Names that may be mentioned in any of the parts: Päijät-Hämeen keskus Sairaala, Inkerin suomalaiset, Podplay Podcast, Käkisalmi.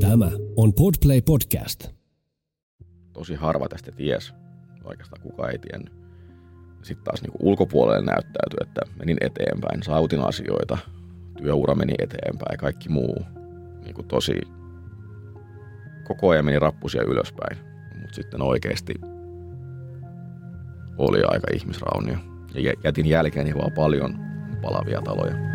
Tämä on Podplay Podcast. Tosi harva tästä ties. Oikeastaan kukaan ei tiennyt. Sitten taas niin kuin ulkopuolelle näyttäytyi, että menin eteenpäin, saavutin asioita, työura meni eteenpäin ja kaikki muu. Niin kuin tosi koko ajan meni rappusia ylöspäin, mutta sitten oikeasti oli aika ihmisraunio. Ja jätin jälkeeni vaan paljon palavia taloja.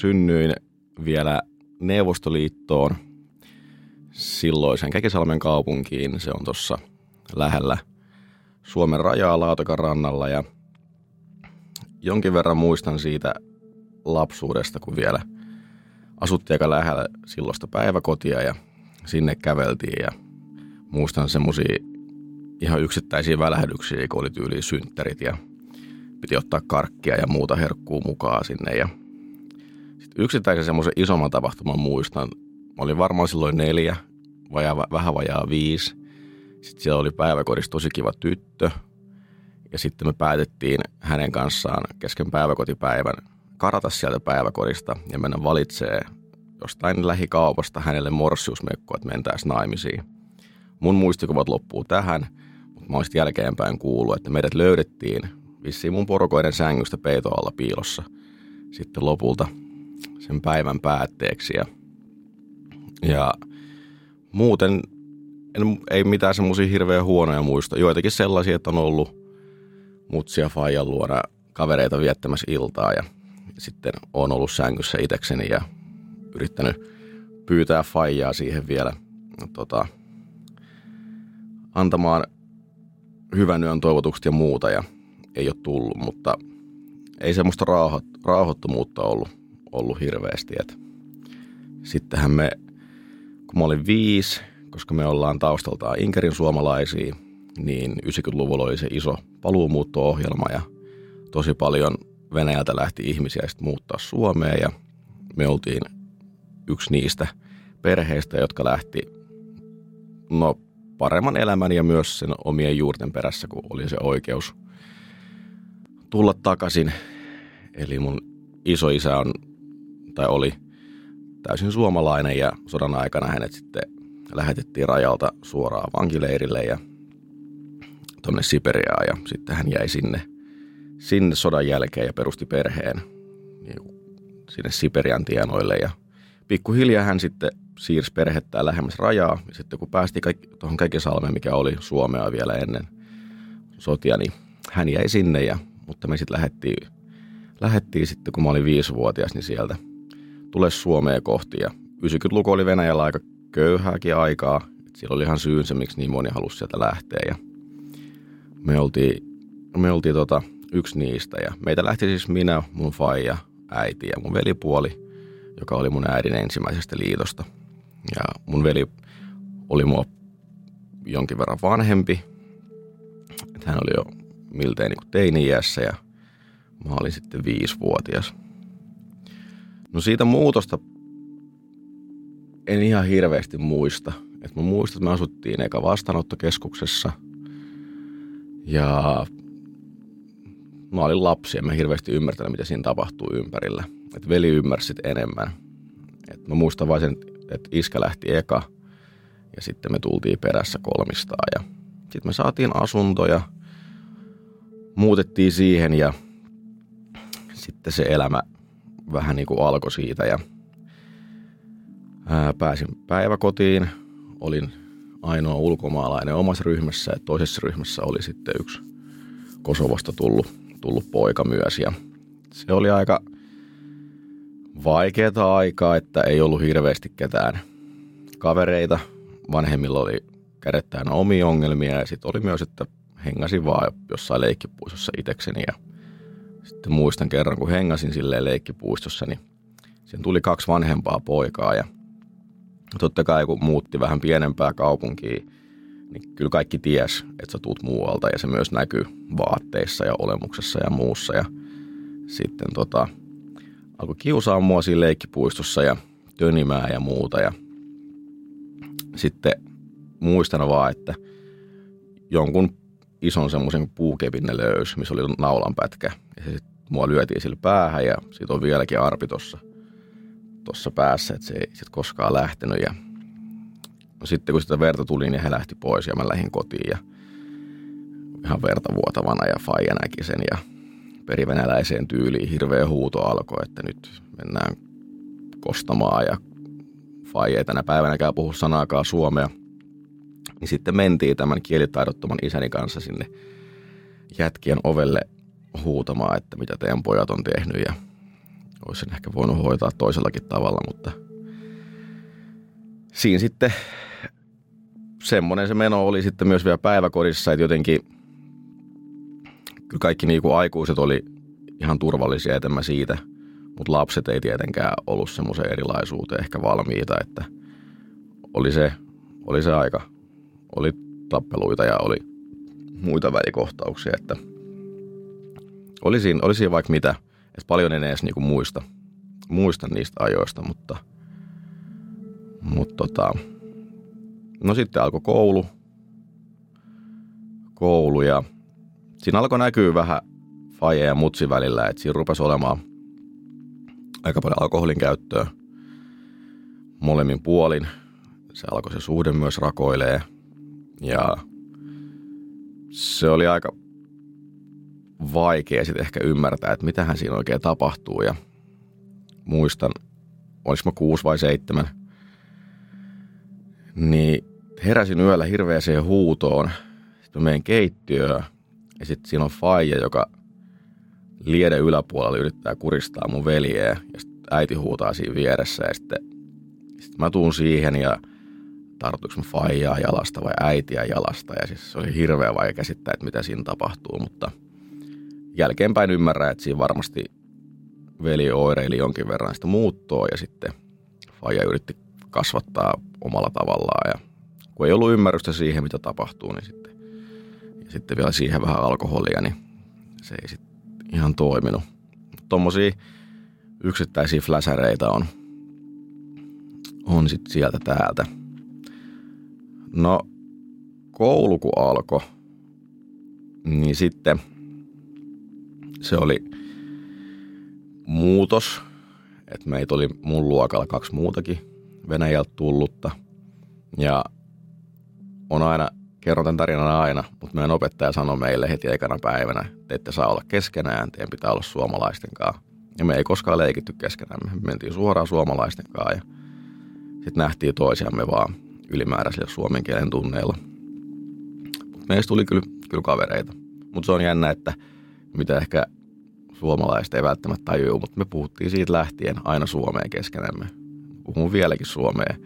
Synnyin vielä Neuvostoliittoon, silloisen Käkisalmen kaupunkiin. Se on tuossa lähellä Suomen rajaa Laatokan rannalla, ja jonkin verran muistan siitä lapsuudesta, kun vielä asuttiin aika lähellä silloista päiväkotia ja sinne käveltiin, ja muistan semmoisia ihan yksittäisiä välähdyksiä, kun oli tyyliin synttärit ja piti ottaa karkkia ja muuta herkkuu mukaan sinne. Ja yksittäisen semmoisen isomman tapahtuman muistan. Mä olin varmaan silloin 4, vähän vajaa 5. Sitten siellä oli päiväkodissa tosi kiva tyttö. Ja sitten me päätettiin hänen kanssaan kesken päiväkotipäivän karata sieltä päiväkodista ja mennä valitsee jostain lähikaupasta hänelle morsiusmekkoa, että mentäisiin naimisiin. Mun muistikuvat loppuu tähän, mutta mä olisin jälkeenpäin kuullut, että meidät löydettiin vissiin mun porukoiden sängystä peiton alla piilossa sitten lopulta sen päivän päätteeksi. Ja muuten ei mitään semmoisia hirveän huonoja muista. Joitakin sellaisia, että on ollut mutsia faijan luona kavereita viettämässä iltaa, ja sitten on ollut sängyssä itekseni ja yrittänyt pyytää faijaa siihen vielä antamaan hyvän yön toivotukset ja muuta, ja ei ole tullut, mutta ei semmoista rauhattomuutta ollut hirveästi. Et sittenhän me, kun mä olin 5, koska me ollaan taustaltaan Inkerin suomalaisia, niin 90-luvulla oli se iso paluumuutto-ohjelma ja tosi paljon Venäjältä lähti ihmisiä sitten muuttaa Suomeen, ja me oltiin yksi niistä perheistä, jotka lähti paremman elämän ja myös sen omien juurten perässä, kun oli se oikeus tulla takaisin. Eli mun isoisä oli täysin suomalainen, ja sodan aikana hänet sitten lähetettiin rajalta suoraan vankileirille ja tuonne Siperiaan, ja sitten hän jäi sinne sodan jälkeen ja perusti perheen niin sinne Siperian tienoille, ja pikkuhiljaa hän sitten siirsi perhettään lähemmäs rajaa, ja sitten kun päästiin tuohon Käkisalmeen, mikä oli Suomea vielä ennen sotia, niin hän jäi sinne, mutta me sitten lähdettiin sitten, kun mä olin 5-vuotias, niin sieltä tulee Suomea kohti. Ja 90-luku oli Venäjällä aika köyhääkin aikaa. Siellä oli ihan syynsä, miksi niin moni halusi sieltä lähteä. Ja me oltiin yksi niistä. Ja meitä lähti siis minä, mun faija, äiti ja mun velipuoli, joka oli mun äidin ensimmäisestä liitosta. Ja mun veli oli mua jonkin verran vanhempi. Että hän oli jo miltei niin kuin teini-iässä, ja mä olin sitten 5-vuotias. No siitä muutosta en ihan hirveästi muista. Et mä muistan, että me asuttiin eka vastaanottokeskuksessa. Ja mä olin lapsi, en mä hirveästi ymmärtänyt, mitä siinä tapahtuu ympärillä. Et veli ymmärsit enemmän. Et mä muistan vain sen, että iskä lähti eka. Ja sitten me tultiin perässä kolmistaan. Ja sitten me saatiin asuntoja. Muutettiin siihen, ja sitten se elämä vähän niin kuin alkoi siitä, ja pääsin päiväkotiin, olin ainoa ulkomaalainen omassa ryhmässä, ja toisessa ryhmässä oli sitten yksi Kosovasta tullut poika myös. Ja se oli aika vaikeaa aikaa, että ei ollut hirveästi ketään kavereita. Vanhemmilla oli kädet täynnä omia ongelmia, ja sitten oli myös, että hengasin vaan jossain leikkipuistossa itekseni. Ja sitten muistan kerran, kun hengasin silleen leikkipuistossa, niin siihen tuli kaksi vanhempaa poikaa. Ja totta kai, kun muutti vähän pienempää kaupunkiin, niin kyllä kaikki ties, että sä tuut muualta, ja se myös näkyy vaatteissa ja olemuksessa ja muussa. Ja sitten alkoi kiusaa mua siinä leikkipuistossa ja tönimää ja muuta. Ja sitten muistan vaan, että jonkun ison semmoisen puukepin ne löysi, missä oli naulanpätkä. Ja se sitten mua lyötiin sillä päähän, ja siitä on vieläkin arpi tuossa päässä, että se ei sit koskaan lähtenyt. Ja sitten kun sitä verta tuli, niin he lähti pois, ja mä lähdin kotiin, ja ihan vertavuotavana, ja faija näki sen, ja perivenäläiseen tyyliin hirveä huuto alkoi, että nyt mennään kostamaan, ja faija ei tänä päivänäkään puhu sanaakaan suomea. Niin sitten mentiin tämän kielitaidottoman isäni kanssa sinne jätkien ovelle huutamaan, että mitä teidän pojat on tehnyt, ja olisin ehkä voinut hoitaa toisellakin tavalla, mutta siinä sitten semmoinen se meno oli sitten myös vielä päiväkodissa, että jotenkin kyllä kaikki niin kuin aikuiset oli ihan turvallisia, että mä siitä, mutta lapset ei tietenkään ollut semmoiseen erilaisuuteen ehkä valmiita, että oli se aika, oli tappeluita ja oli muita välikohtauksia, että oli siinä vaikka mitä. Et paljon en edes niinku muista niistä ajoista, mutta no sitten alkoi koulu ja siinä alkoi näkyä vähän faija ja mutsi välillä, että siinä rupesi olemaan aika paljon alkoholin käyttöä molemmin puolin. Se alkoi se suhde myös rakoilee, ja se oli aika vaikea sitten ehkä ymmärtää, että mitähän siinä oikein tapahtuu. Ja muistan, olis mä 6 vai 7, niin heräsin yöllä hirveäseen huutoon. Sitten menen keittiöön, ja sitten siinä on faija, joka lieden yläpuolella yrittää kuristaa mun veljeä, ja sitten äiti huutaa siinä vieressä, ja sitten mä tuun siihen, ja tartuinko mä faijaa jalasta vai äitiä jalasta, ja siis se oli hirveä vaikea käsittää, että mitä siinä tapahtuu, mutta jälkeenpäin ymmärrän, että siinä varmasti veli oireili jonkin verran sitä muuttoa, ja sitten faija yritti kasvattaa omalla tavallaan. Ja kun ei ollut ymmärrystä siihen, mitä tapahtuu, niin sitten vielä siihen vähän alkoholia, niin se ei sitten ihan toiminut. Tuommoisia yksittäisiä fläsäreitä on sitten sieltä täältä. No, koulu kun alkoi, niin sitten se oli muutos, että meitä oli mun luokalla 2 muutakin Venäjältä tullutta. Ja kerron tämän tarinan aina, mutta meidän opettaja sanoi meille heti ekana päivänä, te ette saa olla keskenään, teidän pitää olla suomalaisten kanssa. Ja me ei koskaan leikitty keskenään, me mentiin suoraan suomalaisten kanssa, ja sitten nähtiin toisiamme vaan ylimääräisillä suomen kielen tunneilla. Mut meistä tuli kyllä kavereita, mutta se on jännä, että mitä ehkä suomalaiset ei välttämättä tajua, mutta me puhuttiin siitä lähtien aina suomea keskenämme. Puhun vieläkin suomea.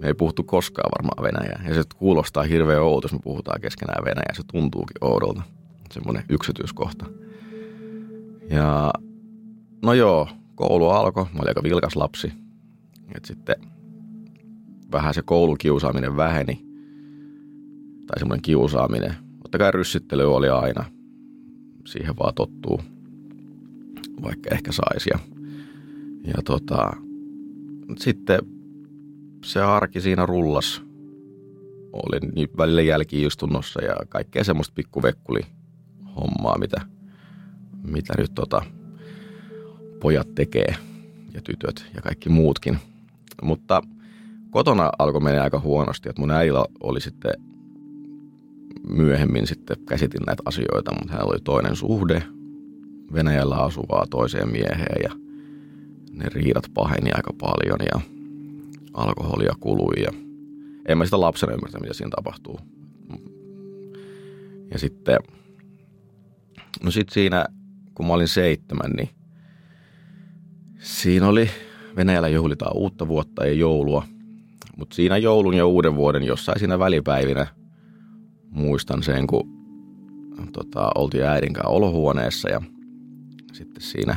Me ei puhuttu koskaan varmaan venäjää. Ja se kuulostaa hirveän oudolta, jos me puhutaan keskenään venäjää. Se tuntuukin oudolta. Semmoinen yksityiskohta. Ja no joo, koulu alkoi. Mä olin aika vilkas lapsi. Et sitten vähän se koulukiusaaminen väheni. Tai semmoinen kiusaaminen. Totta kai ryssittely oli aina. Siihen vaan tottuu, vaikka ehkä saisi. Ja sitten se arki siinä rullas. Olin välillä jälki-istunnossa ja kaikkea semmoista pikkuvekkuli-hommaa, mitä nyt pojat tekee ja tytöt ja kaikki muutkin. Mutta kotona alkoi mennä aika huonosti, että mun äijällä oli sitten myöhemmin sitten käsitin näitä asioita, mutta hänellä oli toinen suhde Venäjällä asuvaa toiseen mieheen, ja ne riidat paheni aika paljon ja alkoholia kului, ja En mä sitä lapsena ymmärtänyt, mitä siinä tapahtuu. Ja sitten, no sit siinä, kun mä olin 7, niin siinä oli, Venäjällä juhlitaan uutta vuotta ja joulua. Mutta siinä joulun ja uuden vuoden jossain siinä välipäivinä muistan sen, kun oltiin äidinkaan olohuoneessa ja sitten siinä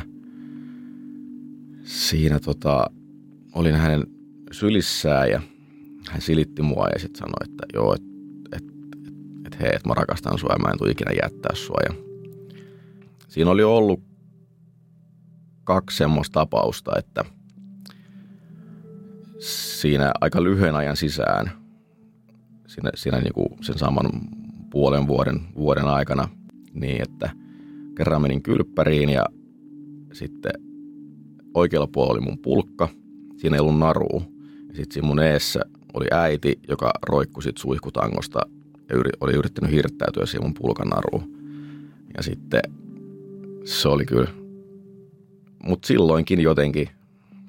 olin hänen sylissään ja hän silitti mua ja sitten sanoi, että joo, että mä rakastan sua ja mä en tule ikinä jättää sua. Ja siinä oli ollut 2 semmoista tapausta, että siinä aika lyhyen ajan sisään, siinä niinku sen saman puolen vuoden aikana, niin että kerran menin kylppäriin ja sitten oikealla puolella oli mun pulkka, siinä ei ollut narua. Ja sitten siinä mun eessä oli äiti, joka roikkui sit suihkutangosta ja oli yrittänyt hirttäytyä siihen mun pulkan naruun. Ja sitten se oli kyllä, mutta silloinkin jotenkin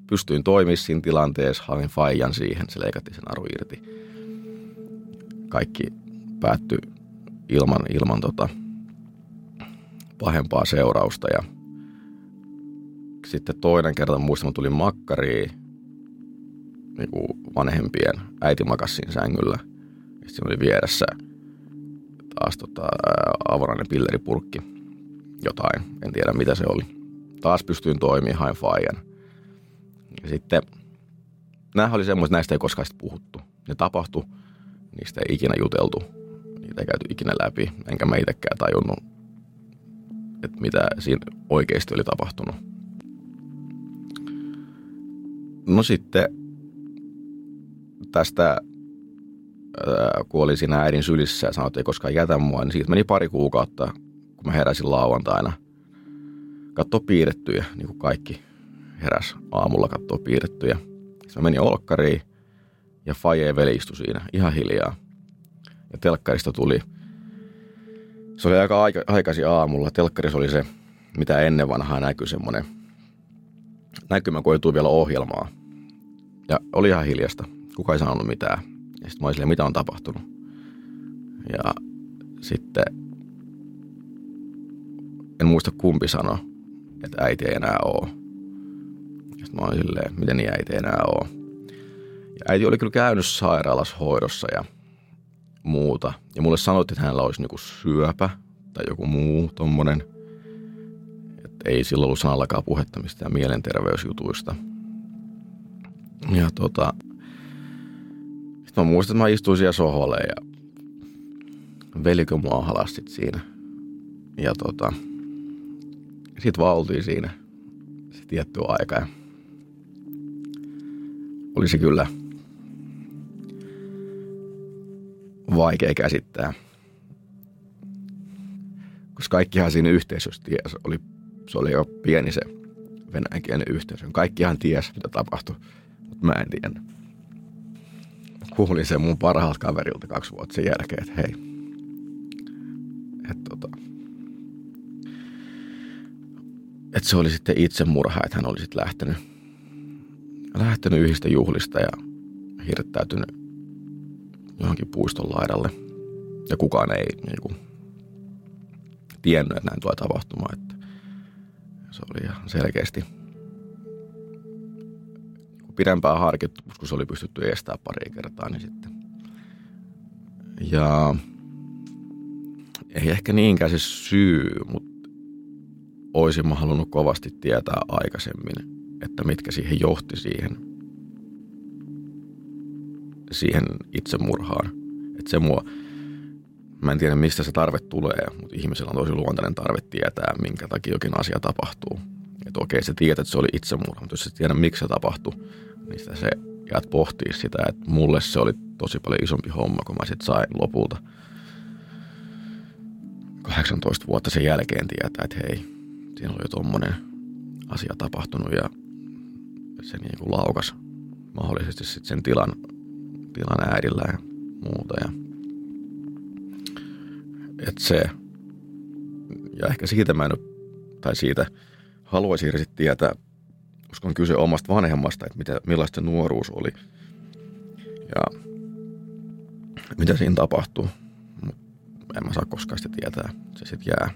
pystyin toimimaan siinä tilanteessa, hain faijan siihen, se leikattiin sen naru irti. Kaikki päättyi ilman pahempaa seurausta ja sitten toinen kerta muistan, tulin makkariin niinku vanhempien. Äiti makasi siinä sängyllä. Ja siinä oli vieressä taas avonainen pilleripurkki. Jotain, en tiedä mitä se oli. Taas pystyin toimimaan, hain faijan. Ja sitten nämä oli semmoiset, näistä ei koskaan puhuttu. Ne tapahtui, niistä ei ikinä juteltu. Niitä ei käyty ikinä läpi. Enkä mä itsekään tajunnut, että mitä siinä oikeasti oli tapahtunut. No sitten tästä, kuoli siinä äidin sylissä ja sanoi, että ei koskaan jätä mua, niin siitä meni 2 kuukautta, kun mä heräsin lauantaina katsoa piirrettyjä, niin kuin kaikki heräs aamulla katsoa piirrettyjä. Sitten mä menin olkkariin ja Faje veli istui siinä ihan hiljaa. Ja telkkarista tuli, se oli aika aikaisin aamulla, telkkarissa oli se, mitä ennen vanhaa näkyi semmoinen näkymä, kun ei tule vielä ohjelmaa. Ja oli ihan hiljasta. Kuka ei sanonut mitään. Ja sitten mä olin silleen, mitä on tapahtunut. Ja sitten en muista kumpi sanoi, että äiti ei enää oo. Ja sitten mä olin silleen, miten niin äiti ei enää oo. Ja äiti oli kyllä käynyt sairaalassa hoidossa ja muuta. Ja mulle sanottiin, että hänellä olisi niinku syöpä tai joku muu tommonen. Että ei silloin ollut sanallakaan puhetta mistään mielenterveysjutuista. Ja sitten mä muistan, että mä istuin siellä sohvalle ja velikö mua halastit siinä. Ja sit vaan oltiin siinä se tietty aika ja oli se kyllä vaikea käsittää. Koska kaikkihan siinä yhteisössä tiesi, se oli jo pieni se venäjänkielinen yhteisö. Kaikkihan tiesi, mitä tapahtui, mutta mä en tiennyt. Kuulin sen mun parhaalta kaverilta 2 vuotta sen jälkeen, että hei. Että se oli sitten itsemurha, että hän oli sitten lähtenyt yhdistä juhlista ja hirttäytynyt johonkin puiston laidalle. Ja kukaan ei tiennyt, että näin tulee tapahtumaan. Että se oli ihan selkeästi pidempään harkittu, kun se oli pystytty estämään pari kertaa, niin sitten. Ja ei ehkä niinkään se syy, mutta olisin mä halunnut kovasti tietää aikaisemmin, että mitkä siihen johti siihen itsemurhaan. Että se mua, mä en tiedä mistä se tarve tulee, mutta ihmisellä on tosi luontainen tarve tietää, minkä takia jokin asia tapahtuu. Että okei, sä tiedät, että se oli itsemurha, mutta jos sä tiedät, miksi se tapahtui, niin sitä se jäät pohtii sitä, että mulle se oli tosi paljon isompi homma, kun mä sit sain lopulta 18 vuotta sen jälkeen tietää, että hei, siinä oli jo tommonen asia tapahtunut ja se niinku laukas mahdollisesti sit sen tilan äidillä ja muuta. Ja että se, ja ehkä siitä mä en ole, tai siitä haluaisin sitten tietää, koska on kyse omasta vanhemmasta, että millaista nuoruus oli. Ja mitä siinä tapahtuu. Mut en mä saa koskaan sitä tietää. Se sit jää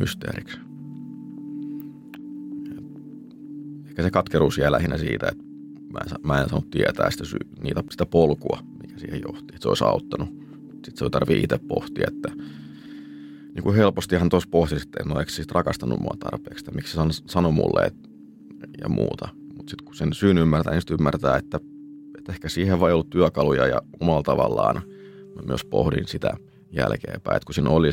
mysteeriksi. Ehkä se katkeruus jää lähinnä siitä, että mä en saanut tietää sitä polkua, mikä siihen johti. Että se olisi auttanut. Sitten se ei tarvitse itse pohtia, että niin kuin helpostihan tuossa pohti sitten, että no eikö siis rakastanut mua tarpeeksi, että miksi se sanoi mulle ja muuta. Mutta sitten kun sen syyn ymmärtää, niin sitten ymmärtää, että ehkä siihen vaan ei ollut työkaluja ja omalla tavallaan mä myös pohdin sitä jälkeenpäin, että kun siinä oli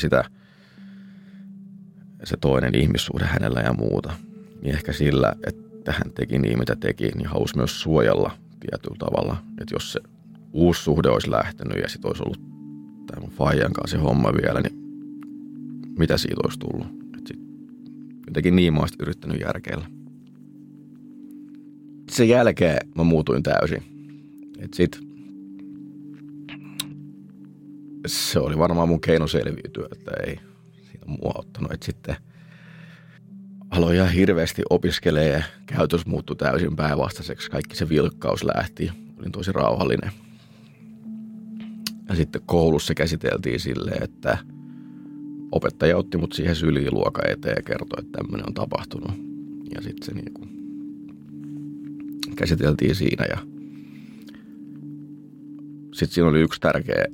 se toinen ihmissuhde hänellä ja muuta, niin ehkä sillä, että hän teki niin mitä teki, niin halusi myös suojella tietyllä tavalla, että jos se uusi suhde olisi lähtenyt ja sitten olisi ollut tämän faijan kanssa se homma vielä, niin mitä siitä olisi tullut. Sit jotenkin niin mä oon sitten yrittänyt järkeillä. Sen jälkeen mä muutuin täysin. Sitten se oli varmaan mun keino selviytyä, että ei siinä mua auttanut. Et sitten aloin ihan hirveästi opiskelemaan ja käytös muuttui täysin päinvastaiseksi. Kaikki se vilkkaus lähti. Olin tosi rauhallinen. Ja sitten koulussa käsiteltiin silleen, että opettaja otti mut siihen syliin luokan eteen ja kertoi, että tämmöinen on tapahtunut. Ja sitten se niinku käsiteltiin siinä. Ja sitten siinä oli yksi tärkeä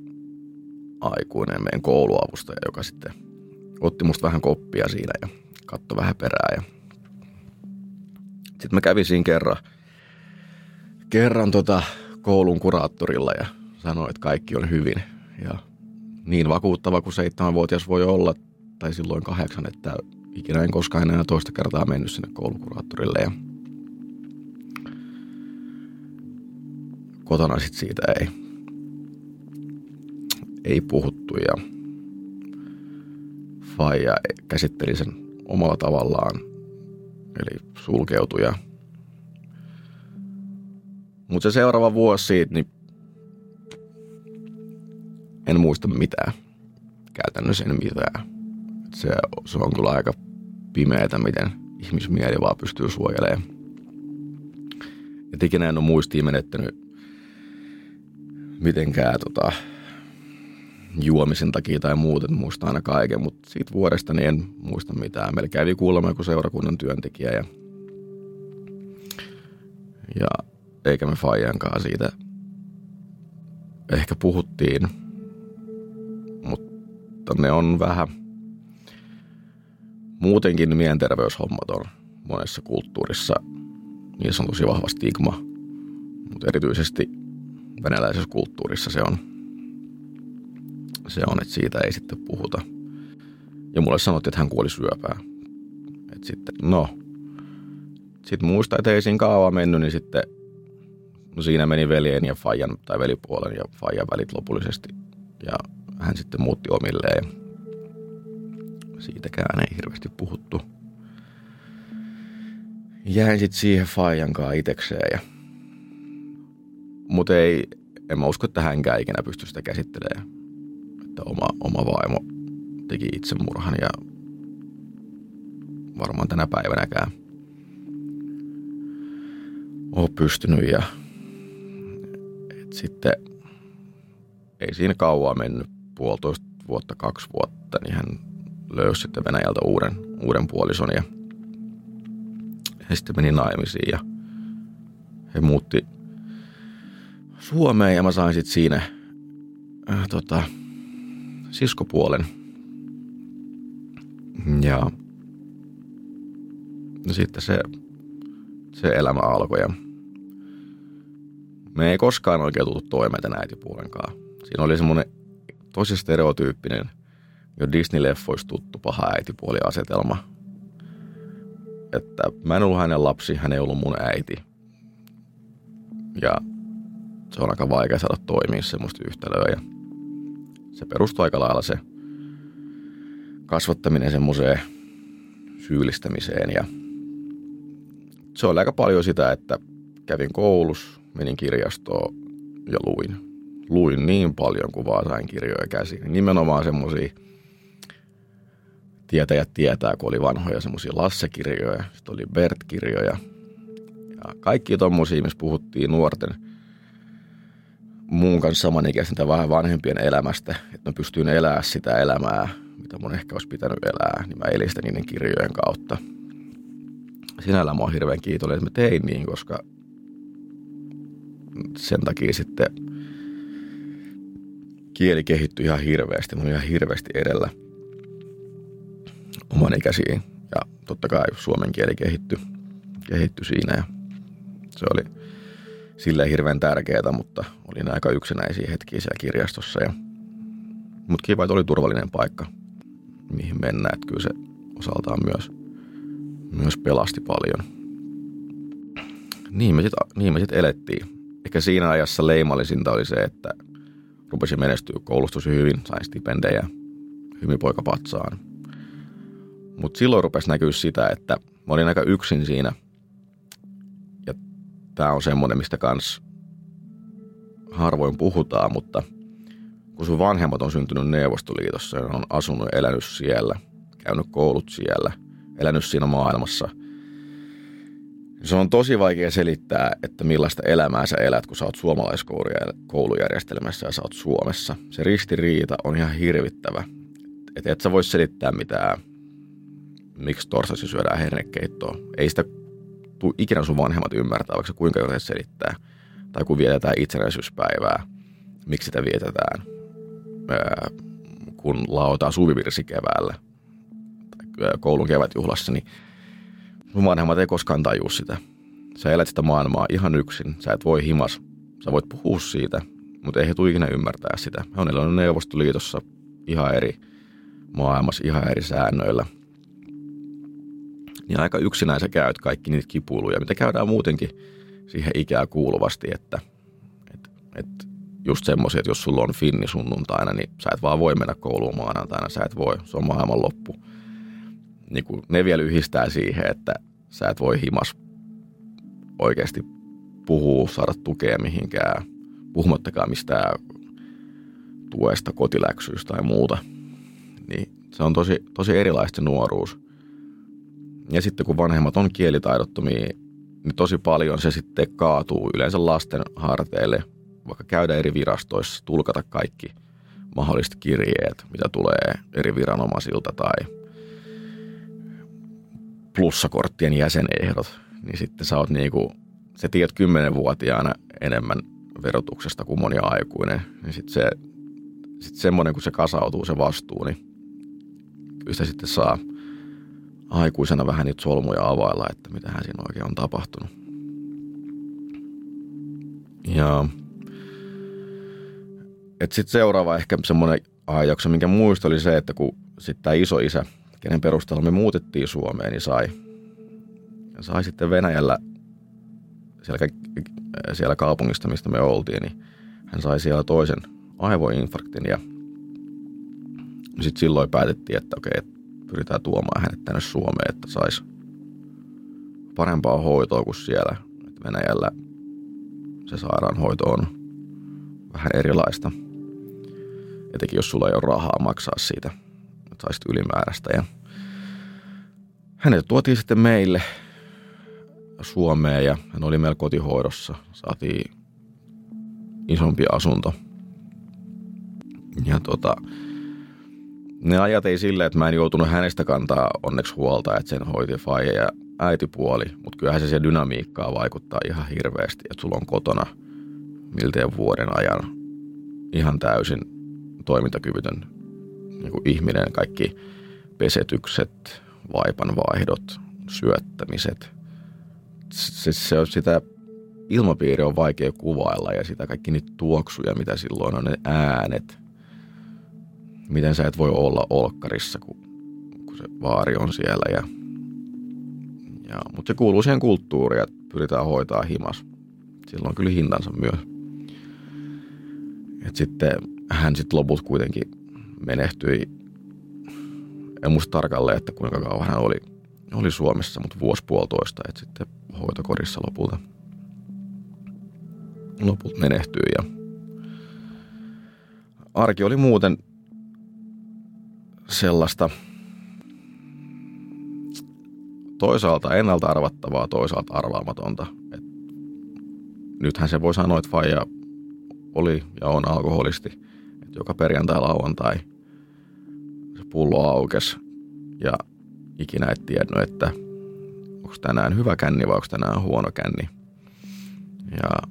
aikuinen meidän kouluavustaja, joka sitten otti musta vähän koppia siinä ja katsoi vähän perää. Ja sitten mä kävin siinä kerran koulun kuraattorilla ja sanoin, että kaikki on hyvin. Ja niin vakuuttava kuin 7-vuotias voi olla, tai silloin 8, että ikinä en koskaan enää toista kertaa mennyt sinne koulukuraattorille. Ja kotona sitten siitä ei puhuttu ja faija käsitteli sen omalla tavallaan, eli sulkeutui. Mutta se seuraava vuosi siitä, niin en muista mitään. Käytännössä en mitään. Se on kyllä aika pimeätä, miten ihmismieli vaan pystyy suojelemaan. Et ikinä en ole muistia menettänyt mitenkään juomisen takia tai muuten. Muista aina kaiken, mutta siitä vuodesta niin en muista mitään. Meillä kävi kuulemma joku seurakunnan työntekijä ja eikä me faijankaan siitä ehkä puhuttiin. Ne on vähän, muutenkin mielenterveyshommat on monessa kulttuurissa, niissä on tosi vahva stigma, mutta erityisesti venäläisessä kulttuurissa se on, että siitä ei sitten puhuta. Ja mulle sanottiin, että hän kuoli syöpään. Et sitten, sitten muista, että ei siinä kaavaa mennyt, niin sitten siinä meni veljen ja faijan tai velipuolen ja faijan välit lopullisesti ja hän sitten muutti omilleen ja siitäkään ei hirveästi puhuttu. Jäin sitten siihen faijankaan itekseen. Mutta en mä usko, että hänkään ikinä pysty sitä käsittelemään. Että oma vaimo teki itsemurhan ja varmaan tänä päivänäkään oon pystynyt. Ja sitten ei siinä kauaa mennyt. 1,5 vuotta, 2 vuotta, niin hän löysi sitten Venäjältä uuden puolison ja he sitten meni naimisiin ja he muutti Suomeen ja mä sain sitten siinä siskopuolen ja sitten se elämä alkoi ja me ei koskaan oikein tullut toimeen tämän äitipuolenkaan. Siinä oli semmoinen tosi stereotyyppinen, jo Disney-leffoista tuttu paha äitipuoliasetelma. Että mä en ollut hänen lapsi, hän ei ollut mun äiti. Ja se on aika vaikea saada toimia semmoista yhtälöä. Ja se perustuu aika lailla se kasvattaminen semmoiseen syyllistämiseen. Ja se oli aika paljon sitä, että kävin koulussa, menin kirjastoon ja luin. Luin niin paljon, kun vaan sain kirjoja käsiin. Nimenomaan semmosia tietäjät tietää, kun oli vanhoja semmosia Lasse-kirjoja, sitten oli Bert-kirjoja. Ja kaikki tommosia, missä puhuttiin nuorten muun kanssa samanikäisen tai vähän vanhempien elämästä, että mä pystyin elämään sitä elämää, mitä mun ehkä olisi pitänyt elää, niin mä elin sitä niiden kirjojen kautta. Sinällään mä oon hirveän kiitollinen, että mä tein niin, koska sen takia sitten kieli kehittyi ihan hirveästi. Mä olin ihan hirveästi edellä oman ikäisiin ja totta kai suomen kieli kehittyi siinä ja se oli silleen hirveän tärkeää, mutta olin aika yksinäisiä hetkiä siellä kirjastossa. Mutta kiva, että oli turvallinen paikka, mihin mennä. Että kyllä se osaltaan myös pelasti paljon. Niin me sit elettiin. Ehkä siinä ajassa leimallisinta oli se, että rupesin menestyä koulusta hyvin, sain stipendejä, hyvin poikapatsaan. Mutta silloin rupesi näkyä sitä, että mä olin aika yksin siinä. Ja tää on semmoinen, mistä kans harvoin puhutaan, mutta kun sun vanhemmat on syntynyt Neuvostoliitossa ja on asunut ja elänyt siellä, käynyt koulut siellä, elänyt siinä maailmassa. Se on tosi vaikea selittää, että millaista elämää sä elät, kun sä oot suomalaiskoulujärjestelmässä ja sä oot Suomessa. Se ristiriita on ihan hirvittävä. Että et sä vois selittää mitään, miksi torsasi syödään hernekeittoa. Ei sitä tule ikinä sun vanhemmat ymmärtää, vaikka kuinka yrität selittää. Tai kun vietetään itsenäisyyspäivää, miksi sitä vietetään. Kun lautaa suvivirsi keväällä tai koulun kevätjuhlassa, niin mun vanhemmat ei koskaan tajua sitä. Sä elät sitä maailmaa ihan yksin. Sä et voi himas. Sä voit puhua siitä, mutta ei he tule ikinä ymmärtää sitä. He on elänyt Neuvostoliitossa ihan eri maailmassa, ihan eri säännöillä. Niin aika yksinään sä käyt kaikki niitä kipuiluja, mitä käydään muutenkin siihen ikään kuuluvasti. Että just semmoisia, että jos sulla on finni sunnuntaina, niin sä et vaan voi mennä kouluun maanantaina. Sä et voi. Se on maailman loppu. Niin kun ne vielä yhdistää siihen, että sä et voi himas oikeasti puhua, saada tukea mihinkään, puhumattakaan mistään tuesta, kotiläksyistä tai muuta. Niin se on tosi erilaista nuoruus. Ja sitten kun vanhemmat on kielitaidottomia, niin tosi paljon se sitten kaatuu yleensä lasten harteille, vaikka käydä eri virastoissa, tulkata kaikki mahdolliset kirjeet, mitä tulee eri viranomaisilta tai plussakorttien jäsenehdot, niin sitten sä oot niinku, sä tiedät 10-vuotiaana enemmän verotuksesta kuin moni aikuinen, niin sit semmoinen, kun se kasautuu se vastuu, niin kyllä sitä sitten saa aikuisena vähän niitä solmuja availla, että mitähän siinä oikein on tapahtunut. Ja et sit seuraava ehkä semmoinen ajaksi, minkä muista oli se, että kun sit tää isoisä, kenen perusteella me muutettiin Suomeen, niin sai sitten Venäjällä siellä kaupungista, mistä me oltiin, niin hän sai siellä toisen aivoinfarktin ja sitten silloin päätettiin, että okei, pyritään tuomaan hänet tänne Suomeen, että saisi parempaa hoitoa kuin siellä. Että Venäjällä se sairaanhoito on vähän erilaista, etenkin jos sulla ei ole rahaa maksaa siitä. Sai sitten ylimääräistä ja hänet tuotiin sitten meille Suomeen ja hän oli meillä kotihoidossa. Saatiin isompi asunto ja ne ajat ei silleen, että mä en joutunut hänestä kantaa onneksi huolta, että sen hoiti faija ja äitipuoli, mutta kyllähän se dynamiikkaa vaikuttaa ihan hirveästi, että sulla on kotona miltei vuoden ajan ihan täysin toimintakyvytön niin kuin ihminen, kaikki pesetykset, vaipanvaihdot, syöttämiset. Se on sitä ilmapiiriä on vaikea kuvailla ja sitä kaikki niitä tuoksuja, mitä silloin on, ne äänet. Miten sä et voi olla olkkarissa, kun se vaari on siellä. Mutta se kuuluu siihen kulttuuriin, että pyritään hoitaa himas. Silloin kyllä hintansa myös. Et sitten hän sitten loput kuitenkin menehtyi, en muista tarkalleen, että kuinka kauan hän oli Suomessa, mutta vuosi puolitoista, että sitten hoitokodissa lopulta menehtyi. Ja arki oli muuten sellaista toisaalta ennalta arvattavaa, toisaalta arvaamatonta. Et nythän se voi sanoa, että faija oli ja on alkoholisti. Et joka perjantai, lauantai se pullo aukesi ja ikinä et tiennyt, että onko tänään hyvä känni vai onko tänään huono känni. Ja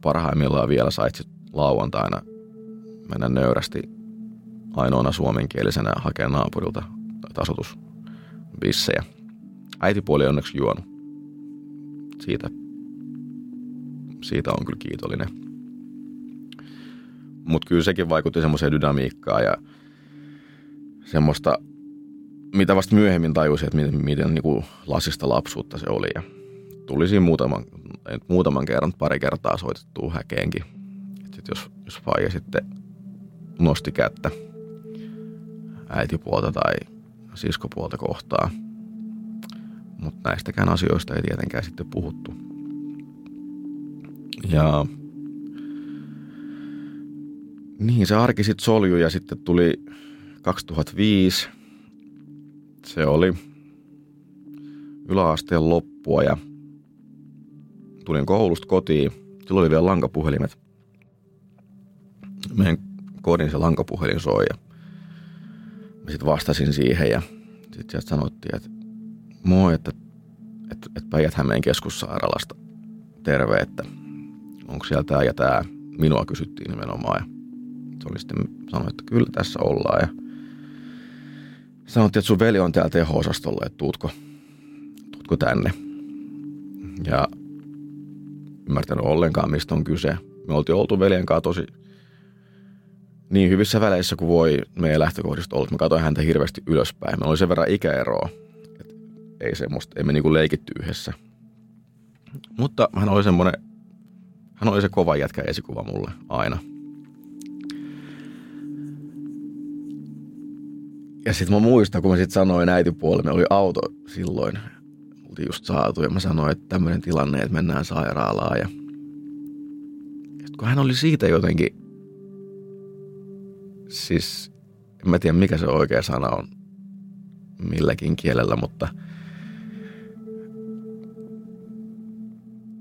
parhaimmillaan vielä sait lauantaina mennä nöyrästi ainoana suomenkielisenä hakea naapurilta tasoitusbissejä. Äitipuoli on onneksi juonut. Siitä on kyllä kiitollinen. Mutta kyllä sekin vaikutti semmoiseen dynamiikkaan ja semmoista, mitä vasta myöhemmin tajusin, että miten niinku lasista lapsuutta se oli. Ja tuli siinä muutaman kerran, pari kertaa soitettua häkeenkin. Sitten jos faija sitten nosti kättä äitipuolta tai siskopuolta kohtaa. Mutta näistäkään asioista ei tietenkään sitten puhuttu. Ja niin se arki sitten soljui ja sitten tuli 2005. Se oli yläasteen loppua ja tulin koulusta kotiin. Silloin oli vielä lankapuhelimet. Meidän kodin se lankapuhelin soi ja mä sitten vastasin siihen ja sitten sieltä sanottiin, että moi, että Päijät-Hämeen keskus Sairaalasta. Terve, että onko siellä tää ja tää. Minua kysyttiin nimenomaan ja se oli sitten sanoi, että kyllä tässä ollaan ja sanottiin, että sun veli on täällä teho-osastolla, että tuutko tänne. Ja ymmärtänyt ollenkaan, mistä on kyse. Me oltiin oltu veljen kanssa tosi niin hyvissä väleissä kuin voi meidän lähtökohdista ollut. Mä katsoin häntä hirveästi ylöspäin. Meillä oli sen verran ikäeroa. Ei semmoista, emme niinku leikitty yhdessä. Mutta hän oli se kova jätkä esikuva mulle aina. Ja sit mä muistan, kun mä sit sanoin äitipuolelle, me oli auto silloin, oltiin just saatu ja mä sanoin, että tämmönen tilanne, että mennään sairaalaan ja sit kun hän oli siitä jotenkin, siis en mä tiedä mikä se oikea sana on milläkin kielellä, mutta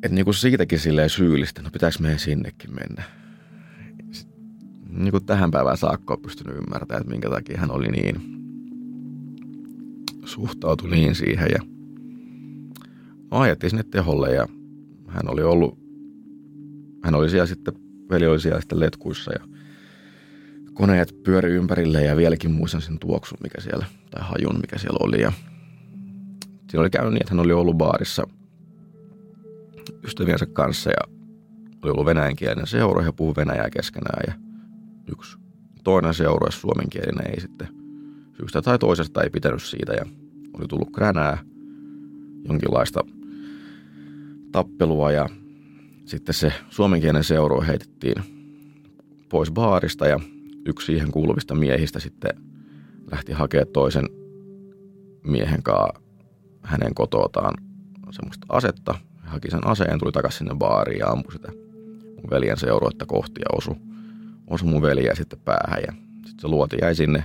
et niinku siitäkin silleen syyllistä, no pitääkö meidän sinnekin mennä. Niin kuin tähän päivään saakka on pystynyt ymmärtämään, että minkä takia hän oli niin, suhtautui niin siihen. Ja no, ajettiin sinne teholle ja hän oli siellä sitten, veli oli siellä sitten letkuissa ja koneet pyöri ympärille ja vieläkin muistan sen tuoksun, mikä siellä, tai hajun, mikä siellä oli. Ja siinä oli käynyt niin, että hän oli ollut baarissa ystäviensä kanssa ja oli ollut venäjänkielinen seura ja puhui venäjää keskenään ja yksi toinen seurue suomenkielinen ei sitten syystä tai toisesta ei pitänyt siitä ja oli tullut kränää, jonkinlaista tappelua ja sitten se suomenkielinen seurue heitettiin pois baarista ja yksi siihen kuuluvista miehistä sitten lähti hakemaan toisen miehen kanssa hänen kototaan semmoista asetta. Hän haki sen aseen, tuli takaisin sinne baariin ja ampui sitä mun veljen seuruetta kohti ja osui mun veliä sitten päähän ja sitten se luoti jäi sinne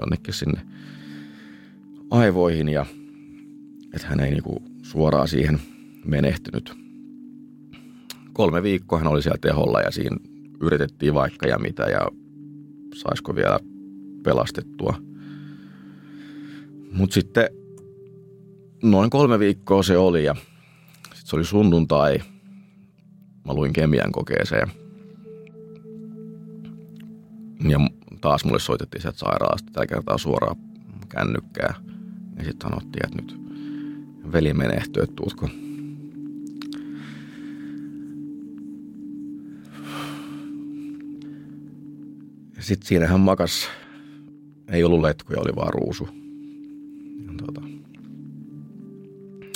jonnekin sinne aivoihin ja että hän ei niinku suoraan siihen menehtynyt. 3 viikkoa hän oli siellä teholla ja siinä yritettiin vaikka ja mitä ja saisiko vielä pelastettua. Mut sitten noin 3 viikkoa se oli ja sitten se oli sunnuntai. Mä luin kemian kokeeseen. Ja taas mulle soitettiin sieltä sairaalasta tällä kertaa suoraan kännykkää. Ja sitten sanottiin, että nyt veli menehtyy, että tuutko. Sitten siinähän makas. Ei ollut letkuja, oli vaan ruusu.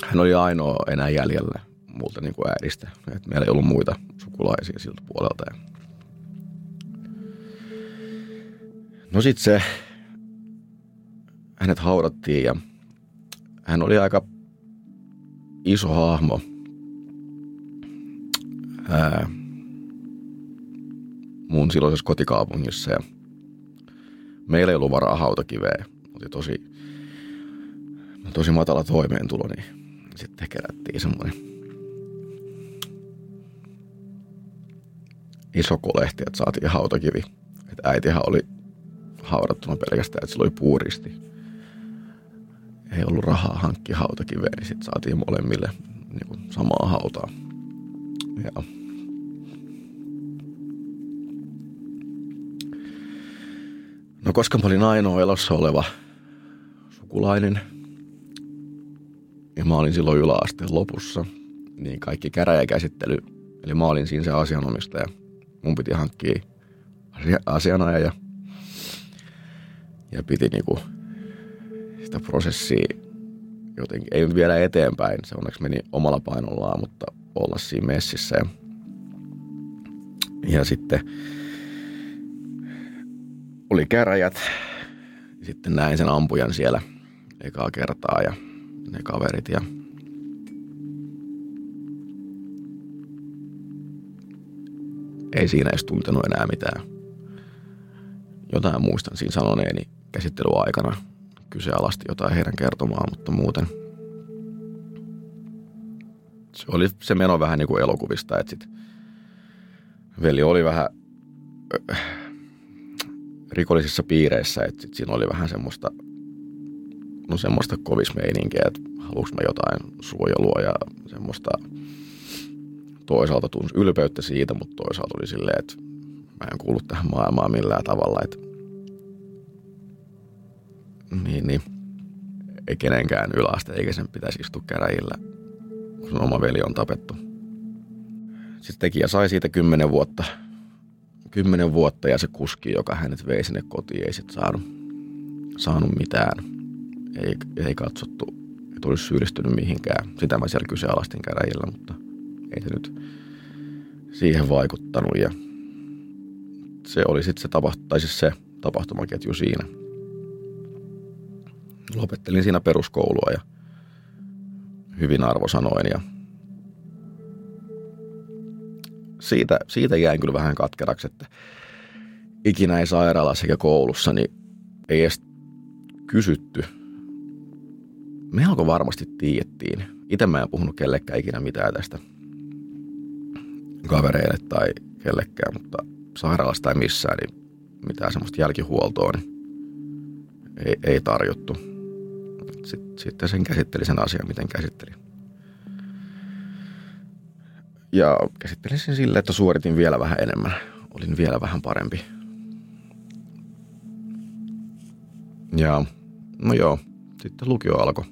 Hän oli ainoa enää jäljellä multa niin kuin äidistä. Et meillä ei ollut muita sukulaisia siltä puolelta. No sit se, hänet haudattiin ja hän oli aika iso hahmo. Mun silloisessa kotikaupungissa ja meillä ei ollut varaa hautakiveä. Oli tosi matala toimeentulo, niin sitten kerättiin semmoinen iso kolehti, että saatiin hautakivi. Että äitihän oli haudattuna pelkästään, että sillä oli puuristi. Ei ollut rahaa hankkia hautakiveä, niin sitten saatiin molemmille niin kuin samaa hautaa. Ja no koska mä olin ainoa elossa oleva sukulainen ja mä olin silloin yläasteen lopussa, niin kaikki käräjäkäsittely, eli mä olin siinä se asianomistaja. Mun piti hankkia asianajaja ja piti niinku sitä prosessia jotenkin, ei nyt vielä eteenpäin, se onneksi meni omalla painollaan, mutta olla siinä messissä. Ja sitten oli käräjät, sitten näin sen ampujan siellä ekaa kertaa ja ne kaverit ja ei siinä edes tuntenut enää mitään. Jotain muistan siinä sanoneeni käsittelyaikana kyseenalaisti jotain heidän kertomaan, mutta muuten se oli se meno vähän niin kuin elokuvista, että sit veli oli vähän rikollisissa piireissä, että sit siinä oli vähän semmoista, no semmoista kovismeininkiä, että halusin mä jotain suojelua ja semmoista toisaalta tunsi ylpeyttä siitä, mutta toisaalta oli silleen, että mä en kuulu tähän maailmaan millään tavalla, että niin ei kenenkään yläaste eikä sen pitäisi istua käräjillä, kun sun oma veli on tapettu. Sitten tekijä sai siitä 10 vuotta. 10 vuotta ja se kuski, joka hänet vei sinne kotiin, ei sitten saanut mitään. Ei katsottu, et olisi syyllistynyt mihinkään. Sitä mä siellä kyseenalaistin käräjillä, mutta ei se nyt siihen vaikuttanut. Ja se oli sitten se tapahtumaketju siinä. Lopettelin siinä peruskoulua ja hyvin arvosanoin ja siitä jäin kyllä vähän katkeraksi, että ikinä ei sairaalassa eikä koulussa, niin ei edes kysytty. Me alkoi varmasti tiedettiin. Itse mä en puhunut kellekään ikinä mitään tästä kavereille tai kellekään, mutta sairaalassa tai missään, niin mitään semmoista jälkihuoltoa niin ei tarjottu. Sitten sen käsitteli sen asian, miten käsitteli. Ja käsittelin sen sillä, että suoritin vielä vähän enemmän. Olin vielä vähän parempi. Ja no joo, sitten lukio alkoi.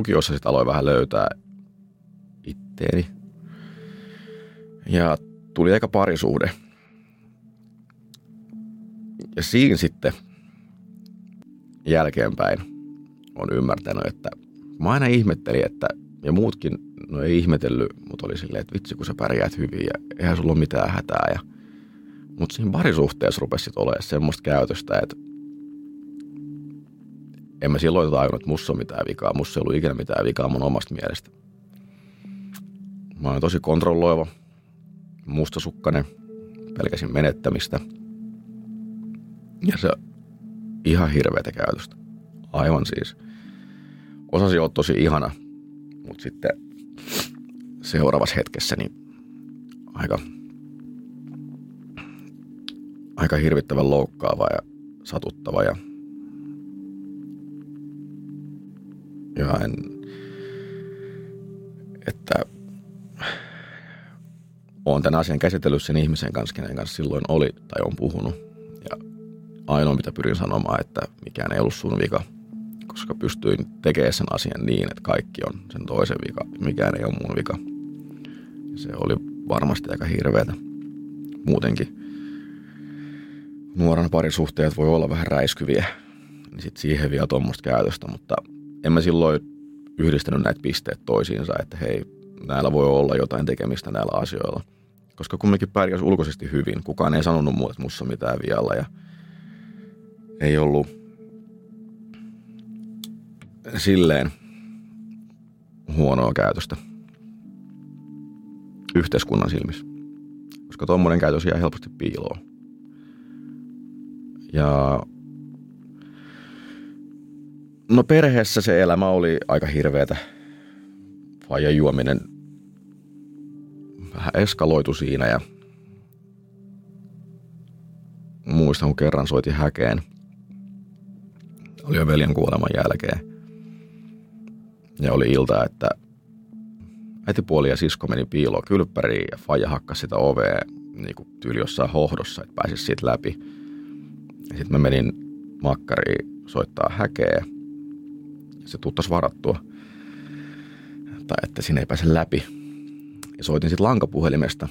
Lukiossa sitten aloin vähän löytää itteeni. Ja tuli aika parisuhde. Ja siinä sitten jälkeenpäin on ymmärtänyt, että mä aina ihmettelin, että ja muutkin, no ei ihmetellyt, mutta oli silleen, että vitsi kun sä pärjäät hyvin ja eihän sulla ole mitään hätää. Mutta siinä parisuhteessa rupesi sitten olemaan semmoista käytöstä, että en mä silloin tajunnut, että musta on mitään vikaa. Musta ei ollut ikinä mitään vikaa mun omasta mielestä. Mä olin tosi kontrolloiva, mustasukkainen, pelkäsin menettämistä. Ja se ihan hirveätä käytöstä. Aivan siis. Osasin olla tosi ihana, mutta sitten seuraavassa hetkessä niin aika hirvittävän loukkaava ja satuttava ja että olen tämän asian käsitellyt sen ihmisen kanssa, kenen kanssa silloin oli tai on puhunut. Ja ainoa, mitä pyrin sanomaan, että mikään ei ollut sun vika, koska pystyin tekemään sen asian niin, että kaikki on sen toisen vika. Mikään ei ole mun vika. Se oli varmasti aika hirveätä. Muutenkin nuoran parisuhteet voi olla vähän räiskyviä, niin sitten siihen vielä tuommoista käytöstä, mutta en mä silloin yhdistänyt näitä pisteet toisiinsa, että hei, näillä voi olla jotain tekemistä näillä asioilla. Koska kumminkin pärjäs ulkoisesti hyvin. Kukaan ei sanonut mulle, että musta on mitään vialla. Ja ei ollut silleen huonoa käytöstä. yhteiskunnan silmissä, koska tommoinen käytös jää helposti piiloon. Ja no perheessä se elämä oli aika hirveätä. Faijan juominen vähän eskaloitu siinä ja muistan, kun kerran soitin häkeen. Oli jo veljen kuoleman jälkeen. Ja oli ilta, että äitipuoli ja sisko meni piiloon kylppäriin ja faija hakkasi sitä ovea niinku tyyli jossain hohdossa, että pääsisi siitä läpi. Ja sitten mä menin makkariin soittaa häkeä. Se tuuttas varattua. Tai että sinne ei pääse läpi. Ja soitin sitten lankapuhelimesta.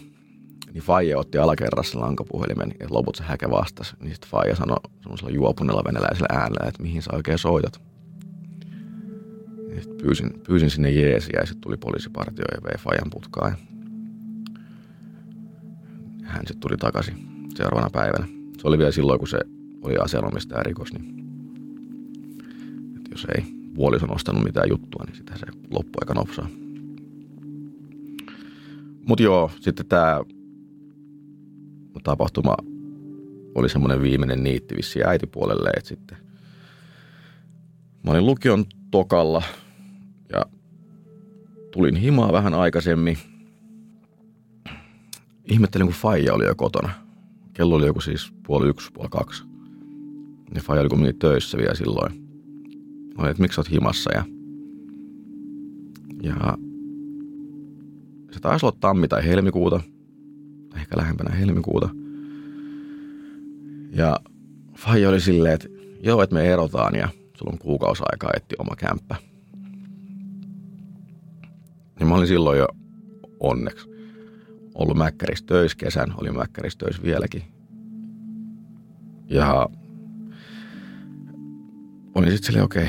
Niin faija otti alakerrassa lankapuhelimen ja loput se häke vastasi. Niin sitten faija sanoi semmoisella juopuneella venäläisellä äänellä, että mihin sä oikein soitat. Ja sitten pyysin sinne jeesiä ja sitten tuli poliisipartio ja vei faijan putkaan. Ja hän sitten tuli takaisin seuraavana päivänä. Se oli vielä silloin, kun se oli asianomistajan rikos. Niin että jos ei puoliso nostanut mitään juttua, niin sitä se loppuaika nopsaa. Mut joo, sitten tää tapahtuma oli semmoinen viimeinen niitti vissiin äitipuolelle, että sitten mä olin lukion tokalla ja tulin himaa vähän aikaisemmin. Ihmettelin, kun faija oli jo kotona. Kello oli joku siis 1:30, 1:30. Ja faija oli kuitenkin töissä vielä silloin. Mä olin, että miksi sä oot himassa ja se taisi olla tammi tai helmikuuta, ehkä lähempänä helmikuuta. Ja faija oli silleen, että joo, että me erotaan ja sulla on kuukausi aikaa etsiä oma kämppä. Ja mä olin silloin jo onneksi ollut Mäkkärissä töissä kesän, olin Mäkkärissä töissä vieläkin. Ja olin sitten silleen, okei,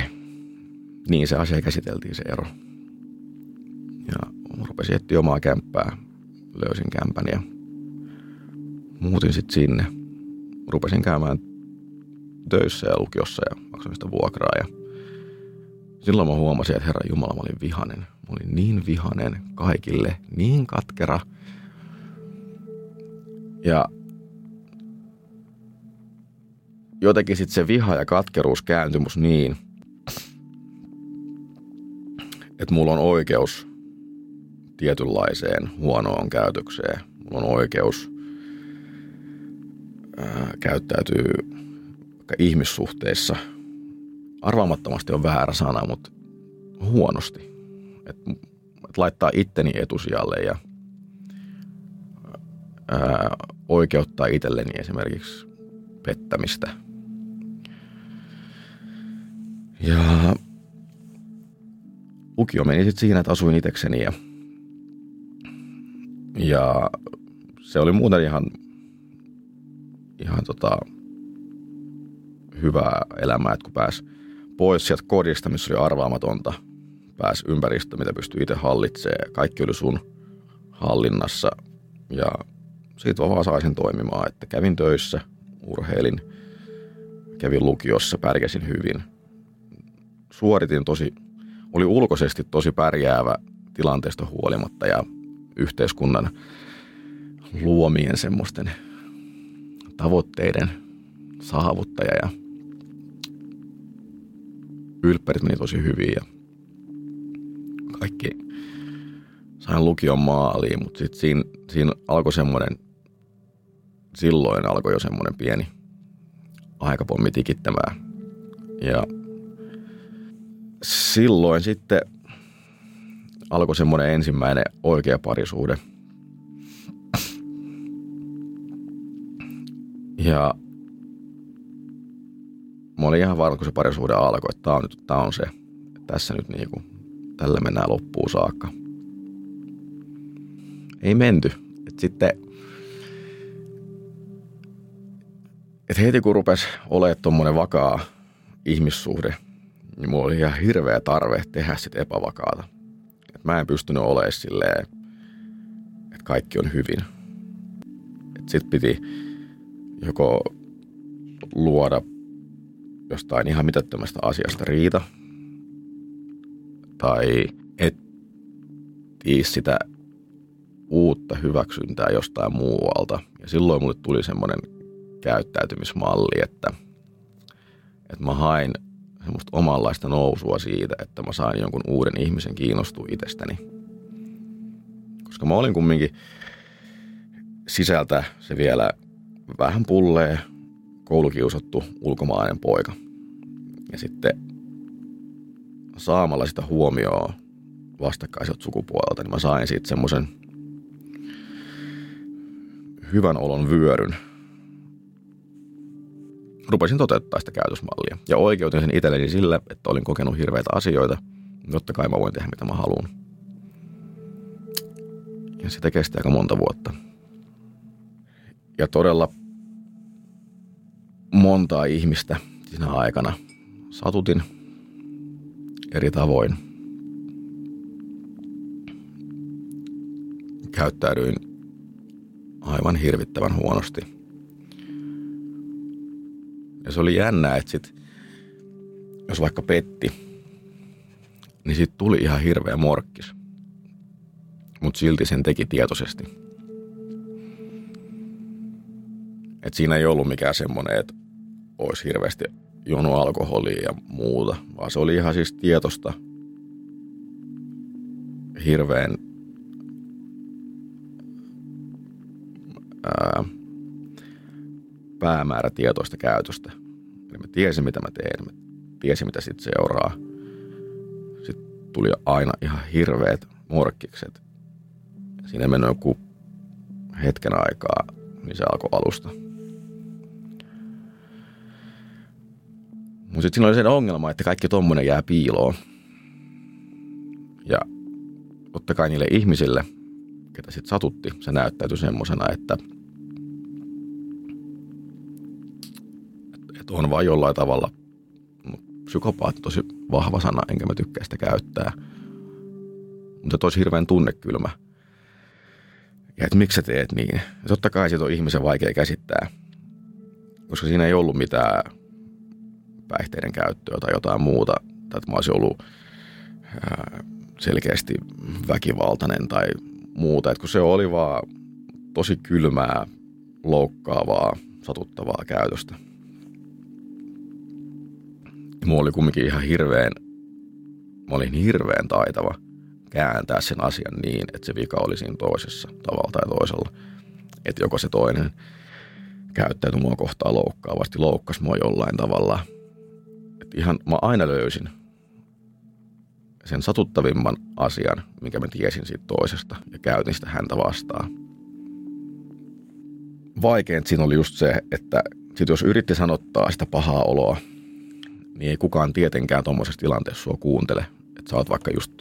niin se asia käsiteltiin se ero. Ja rupesin etsiä omaa kämppää. Löysin kämpän ja muutin sitten sinne. Rupesin käymään töissä ja lukiossa ja maksoin sitä vuokraa. Ja silloin mä huomasin, että Herran Jumala, mä olin vihanen. Mä olin niin vihanen kaikille, niin katkera. Ja jotenkin sitten se viha ja katkeruus kääntyi musta niin, että mulla on oikeus tietynlaiseen huonoon käytökseen. Mulla on oikeus käyttäytyy ihmissuhteissa. Arvaamattomasti on väärä sana, mutta huonosti. Et laittaa itteni etusijalle ja oikeuttaa itselleni esimerkiksi pettämistä. Ja lukio meni sitten siinä, että asuin itsekseni ja se oli muuten ihan hyvää elämää, että kun pääsi pois sieltä kodista, missä oli arvaamatonta, pääsi ympäristöön, mitä pystyy itse hallitsemaan. Kaikki oli sun hallinnassa ja siitä vaan saisin toimimaan, että kävin töissä, urheilin, kävin lukiossa, pärjäsin hyvin. Suoritin oli ulkoisesti tosi pärjäävä tilanteesta huolimatta ja yhteiskunnan luomien semmoisten tavoitteiden saavuttaja ja ylppärit meni tosi hyvin ja kaikki sain lukion maaliin, mutta sitten siinä alkoi semmoinen, silloin alkoi jo semmoinen pieni aikapommi tikittämään ja silloin sitten alkoi semmoinen ensimmäinen oikea parisuhde. Ja mä olin ihan varma, kun se parisuhde alkoi, että tää on se. Että tässä nyt niinku, tällä mennään loppuun saakka. Ei menty. Et heti kun rupesi olemaan tommonen vakaa ihmissuhde, niin mulla oli ihan hirveä tarve tehdä sit epävakaata. Mä en pystynyt olemaan silleen, että kaikki on hyvin. Sitten piti joko luoda jostain ihan mitättömästä asiasta riita tai etsiä sitä uutta hyväksyntää jostain muualta. Ja silloin mulle tuli semmoinen käyttäytymismalli, että mä hain semmoista omanlaista nousua siitä, että mä sain jonkun uuden ihmisen kiinnostua itsestäni. Koska mä olin kumminkin sisältä se vielä vähän pullee, koulukiusattu ulkomaalainen poika. Ja sitten saamalla sitä huomioon vastakkaiselta sukupuolelta, niin mä sain siitä semmoisen hyvän olon vyöryn. Rupesin toteuttaa sitä käytösmallia ja oikeutin sen itselleni sillä, että olin kokenut hirveitä asioita. Totta kai mä voin tehdä mitä mä haluan. Ja sitä kesti aika monta vuotta. Ja todella montaa ihmistä siinä aikana satutin eri tavoin. Käyttäydyin aivan hirvittävän huonosti. Ja se oli jännää, että sit, jos vaikka petti, niin siitä tuli ihan hirveä morkkis. Mutta silti sen teki tietoisesti. Et siinä ei ollut mikään semmoinen, että olisi hirveästi jonu alkoholia ja muuta, vaan se oli ihan siis tietosta hirveän päämäärätietoista käytöstä. Eli mä tiesin, mitä mä teen, mä tiesin, mitä sitten seuraa. Sitten tuli aina ihan hirveät morkkikset. Siinä meni joku hetken aikaa, niin se alkoi alusta. Mutta sitten siinä oli se ongelma, että kaikki tommoinen jää piiloon. Ja totta kai niille ihmisille, ketä sitten satutti, se näyttäytyi semmosena, että on vaan jollain tavalla psykopaatti, tosi vahva sana, enkä mä tykkää sitä käyttää. Mutta se olisi hirveän tunnekylmä. Ja että miksi sä teet niin? Ja totta kai siitä on ihmisen vaikea käsittää, koska siinä ei ollut mitään päihteiden käyttöä tai jotain muuta. Tai että mä olisin ollut selkeästi väkivaltainen tai muuta. Että kun se oli vaan tosi kylmää, loukkaavaa, satuttavaa käytöstä. Ja mulla oli kumminkin ihan mä olin hirveän taitava kääntää sen asian niin, että se vika oli siinä toisessa tavalla tai toisella. Että joko se toinen käyttäytyi mua kohtaan loukkaavasti, loukkasi mua jollain tavalla. Että ihan mä aina löysin sen satuttavimman asian, minkä mä tiesin siitä toisesta, ja käytin sitä häntä vastaan. Vaikeinta siinä oli just se, että sit jos yritti sanottaa sitä pahaa oloa, niin ei kukaan tietenkään tuommoisessa tilanteessa sua kuuntele. Että sä oot vaikka just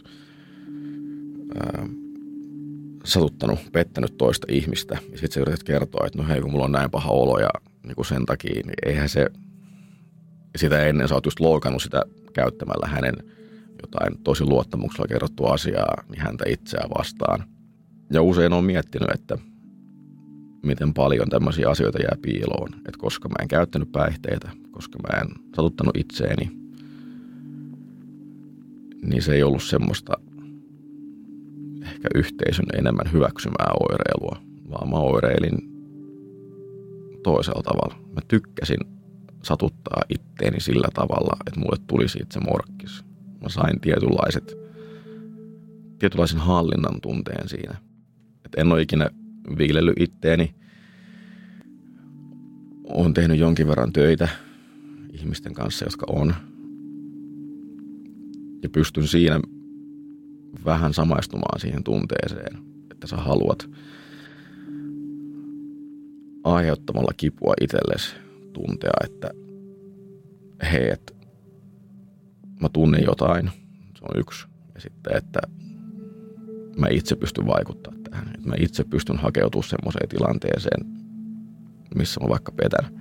satuttanut, pettänyt toista ihmistä, ja sitten sä yrität kertoa, että no hei, kun mulla on näin paha olo ja niin sen takia, niin eihän se, sitä ennen sä oot just loukannut sitä käyttämällä hänen jotain tosi luottamuksella kerrottua asiaa, niin häntä itseään vastaan. Ja usein on miettinyt, että miten paljon tämmöisiä asioita jää piiloon, että koska mä en käyttänyt päihteitä, koska mä en satuttanut itseeni, niin se ei ollut semmoista ehkä yhteisön enemmän hyväksymää oireilua, vaan mä oireilin toisella tavalla. Mä tykkäsin satuttaa itteeni sillä tavalla, että mulle tuli siitä se morkkis. Mä sain tietynlaisen hallinnan tunteen siinä. Et en ole ikinä viilellyt itteeni. Oon tehnyt jonkin verran töitä ihmisten kanssa, jotka on. Ja pystyn siinä vähän samaistumaan siihen tunteeseen, että sä haluat aiheuttamalla kipua itsellesi tuntea, että hei, että mä tunnen jotain, se on yksi. Ja sitten, että mä itse pystyn vaikuttamaan tähän, että mä itse pystyn hakeutumaan semmoiseen tilanteeseen, missä mä vaikka petän.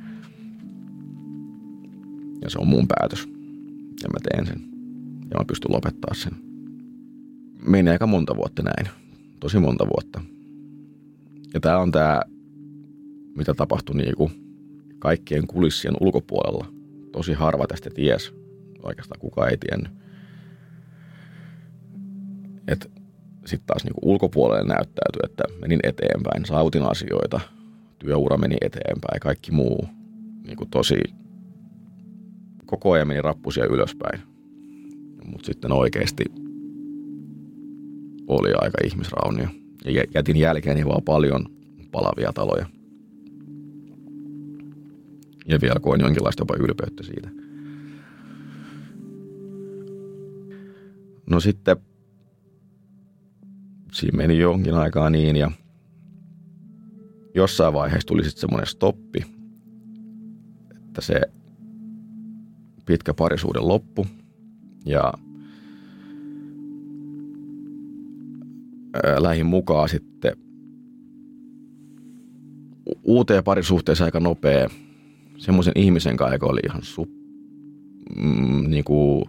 Ja se on mun päätös. Ja mä teen sen. Ja mä pystyn lopettaa sen. Meni aika monta vuotta näin. Tosi monta vuotta. Ja tää on tää, mitä tapahtui niinku kaikkien kulissien ulkopuolella. Tosi harva tästä ties. Oikeastaan kukaan ei tiennyt. Et sitten taas niin kuin ulkopuolelle näyttäytyi, että menin eteenpäin, saavutin asioita, työura meni eteenpäin ja kaikki muu. Niin kuin tosi, koko ajan meni rappusia ylöspäin. Mutta sitten oikeasti oli aika ihmisraunio. Ja jätin jälkeeni vaan paljon palavia taloja. Ja vielä koin jonkinlaista jopa ylpeyttä siitä. No sitten siinä meni jonkin aikaa niin ja jossain vaiheessa tuli sitten semmoinen stoppi, että se pitkä parisuuden loppu ja lähin mukaan sitten uuteen parisuhteeseen aika nopea semmoisen ihmisen kanssa, joka oli ihan niinku,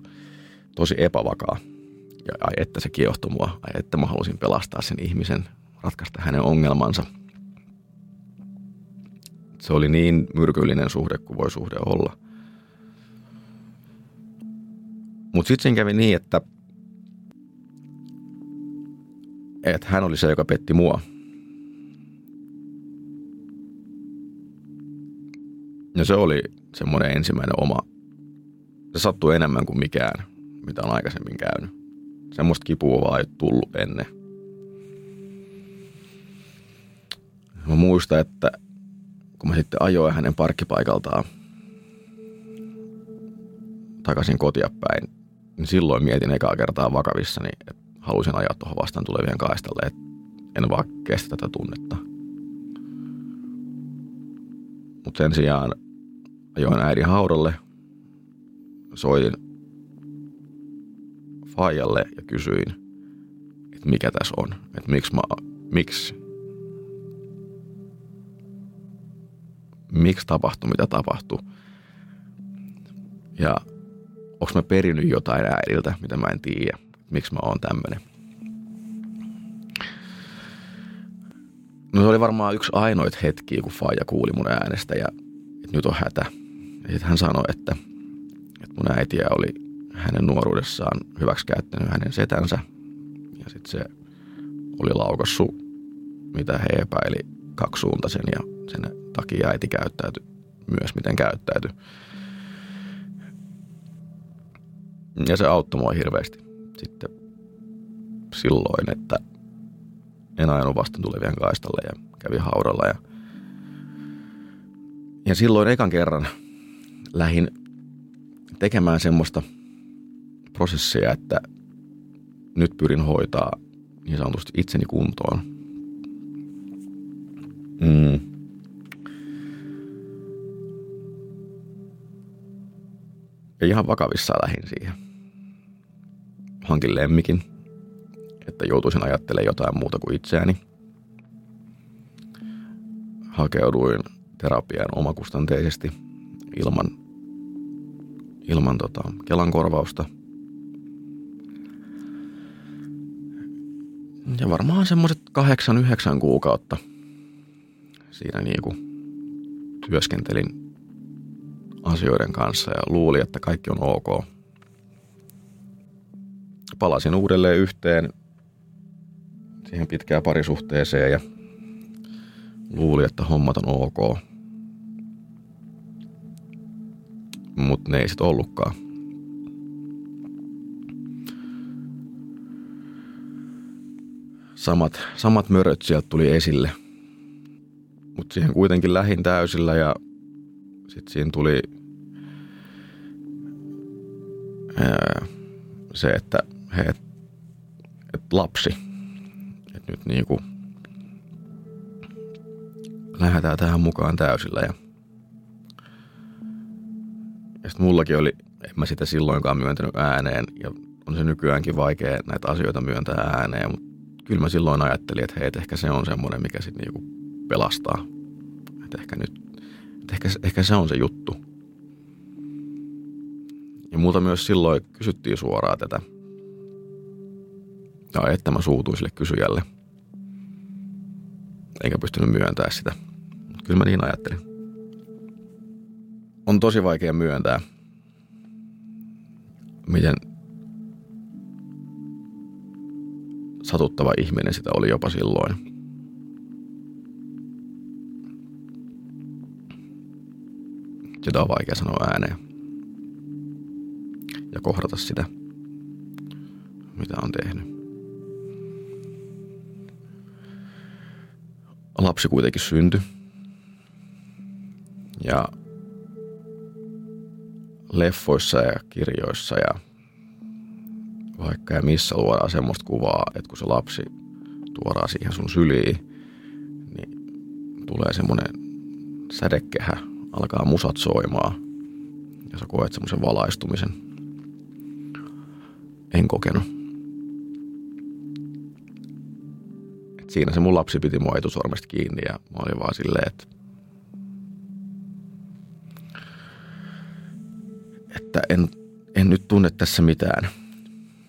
tosi epävakaa. Ja että se kiehtoi mua, että mä halusin pelastaa sen ihmisen, ratkaista hänen ongelmansa. Se oli niin myrkyllinen suhde kuin voi suhde olla. Mutta sitten siinä kävi niin, että hän oli se, joka petti mua. Ja se oli semmoinen ensimmäinen oma. Se sattui enemmän kuin mikään, mitä on aikaisemmin käynyt. Semmoista kipua vaan ei tullut ennen. Mä muistan, että kun mä sitten ajoin hänen parkkipaikaltaan takaisin kotia päin, niin silloin mietin ekaa kertaa vakavissani, että halusin ajaa tuohon vastaan tulevien kaistalle, että en vaan kestä tätä tunnetta. Mutta sen sijaan ajoin äidin haudalle, soitin faijalle ja kysyin, että mikä tässä on, että miksi tapahtui, mitä tapahtui. Ja onko mä perinnyt jotain äidiltä, mitä mä en tiedä, miksi mä oon tämmönen. No se oli varmaan yksi ainoita hetkiä, kun faija kuuli mun äänestä ja että nyt on hätä. Ja sitten hän sanoi, että mun äitiä oli hänen nuoruudessaan hyväksikäyttänyt hänen setänsä. Ja sitten se oli laukassut, mitä he epäili kaksisuuntaisen ja sen takia äiti käyttäytyi myös miten käyttäytyi. Ja se auttoi mua hirveästi sitten silloin, että en ajanut vastaan tulevien kaistalle ja kävin haudalla. Ja silloin ekan kerran lähdin tekemään semmoista prosessia, että nyt pyrin hoitaa niin sanotusti itseni kuntoon. Ja ihan vakavissaan lähdin siihen. Hankin lemmikin, että joutuisin ajattelemaan jotain muuta kuin itseäni. Hakeuduin terapiaan omakustanteisesti ilman Kelan korvausta. Ja varmaan semmoiset 8-9 kuukautta siinä niinku työskentelin asioiden kanssa ja luulin, että kaikki on ok. Palasin uudelleen yhteen siihen pitkään parisuhteeseen ja luulin, että hommat on ok. Mutta ne ei sit ollutkaan. Samat möröt sieltä tuli esille. Mutta siihen kuitenkin lähin täysillä ja sit siinä tuli se, että lapsi. Että nyt niinku lähdetään tähän mukaan täysillä ja sitten mullakin oli, en mä sitä silloinkaan myöntänyt ääneen ja on se nykyäänkin vaikea näitä asioita myöntää ääneen, mutta kyllä mä silloin ajattelin, että hei, et ehkä se on semmoinen, mikä sitten niinku pelastaa. Että ehkä nyt, ehkä se on se juttu. Ja multa myös silloin kysyttiin suoraan tätä. Ja että mä suutuin sille kysyjälle. Enkä pystynyt myöntämään sitä. Mutta kyllä mä niin ajattelin. On tosi vaikea myöntää, miten satuttava ihminen sitä oli jopa silloin. Sitä on vaikea sanoa ääneen ja kohdata sitä, mitä on tehnyt. Lapsi kuitenkin syntyi ja leffoissa ja kirjoissa ja vaikka ja missä luodaan semmoista kuvaa, että kun se lapsi tuodaan siihen sun syliin, niin tulee semmoinen sädekehä, alkaa musat soimaan ja sä koet semmoisen valaistumisen. En kokenut. Et siinä se mun lapsi piti mua etusormesta kiinni ja mä olin vaan silleen, että en nyt tunne tässä mitään.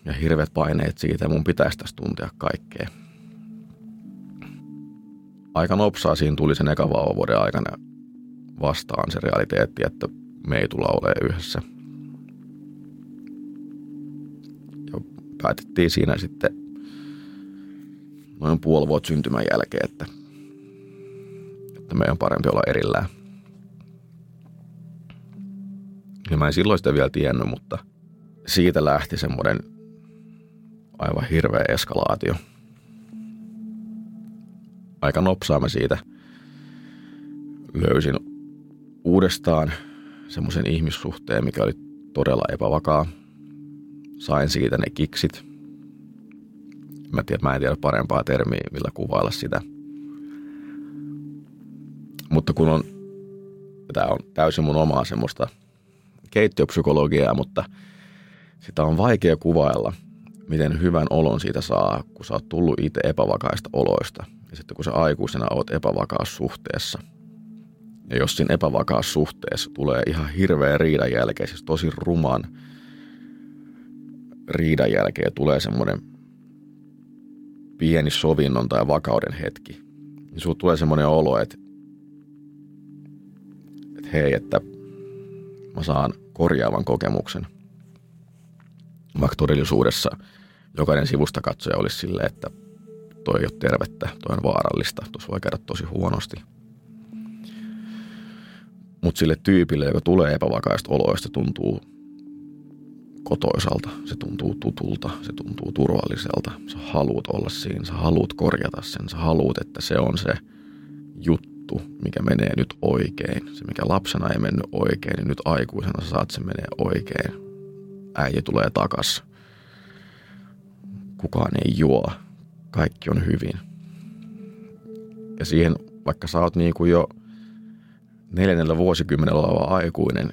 Ja hirveät paineet siitä, mun pitäisi tässä tuntea kaikkea. Aika nopsaa siinä tuli sen eka vauvavuoden aikana vastaan se realiteetti, että me ei tulla olemaan yhdessä. Ja päätettiin siinä sitten noin puoli vuotta syntymän jälkeen, että meidän on parempi olla erillään. Ja mä en silloin sitä vielä tiennyt, mutta siitä lähti semmoinen aivan hirveä eskalaatio. Aika nopsaa mä siitä löysin uudestaan semmoisen ihmissuhteen, mikä oli todella epävakaa. Sain siitä ne kiksit. Mä en tiedä parempaa termiä, millä kuvailla sitä. Mutta kun on, tää on täysin mun omaa semmoista keittiöpsykologiaa, mutta sitä on vaikea kuvailla, miten hyvän olon siitä saa, kun sä oot tullut itse epävakaista oloista. Ja sitten kun sä aikuisena oot epävakaassa suhteessa. Ja jos siinä epävakaassa suhteessa tulee ihan hirveä riidan jälkeen, siis tosi ruman riidan jälkeen tulee semmoinen pieni sovinnon tai vakauden hetki. Niin sulla tulee semmoinen olo, että hei, että mä saan korjaavan kokemuksen. Vaikka todellisuudessa jokainen sivusta katsoja olisi silleen, että toi ei ole tervettä, toi on vaarallista, tuossa voi käydä tosi huonosti. Mutta sille tyypille, joka tulee epävakaista oloista, tuntuu kotoisalta, se tuntuu tutulta, se tuntuu turvalliselta. Sä haluut olla siinä, sä haluut korjata sen, sä haluut, että se on se juttu, mikä menee nyt oikein. Se, mikä lapsena ei mennyt oikein, niin nyt aikuisena sä saat sen menee oikein. Äijä tulee takas. Kukaan ei juo. Kaikki on hyvin. Ja siihen, vaikka sä oot niin kuin jo 4. vuosikymmenellä oleva aikuinen,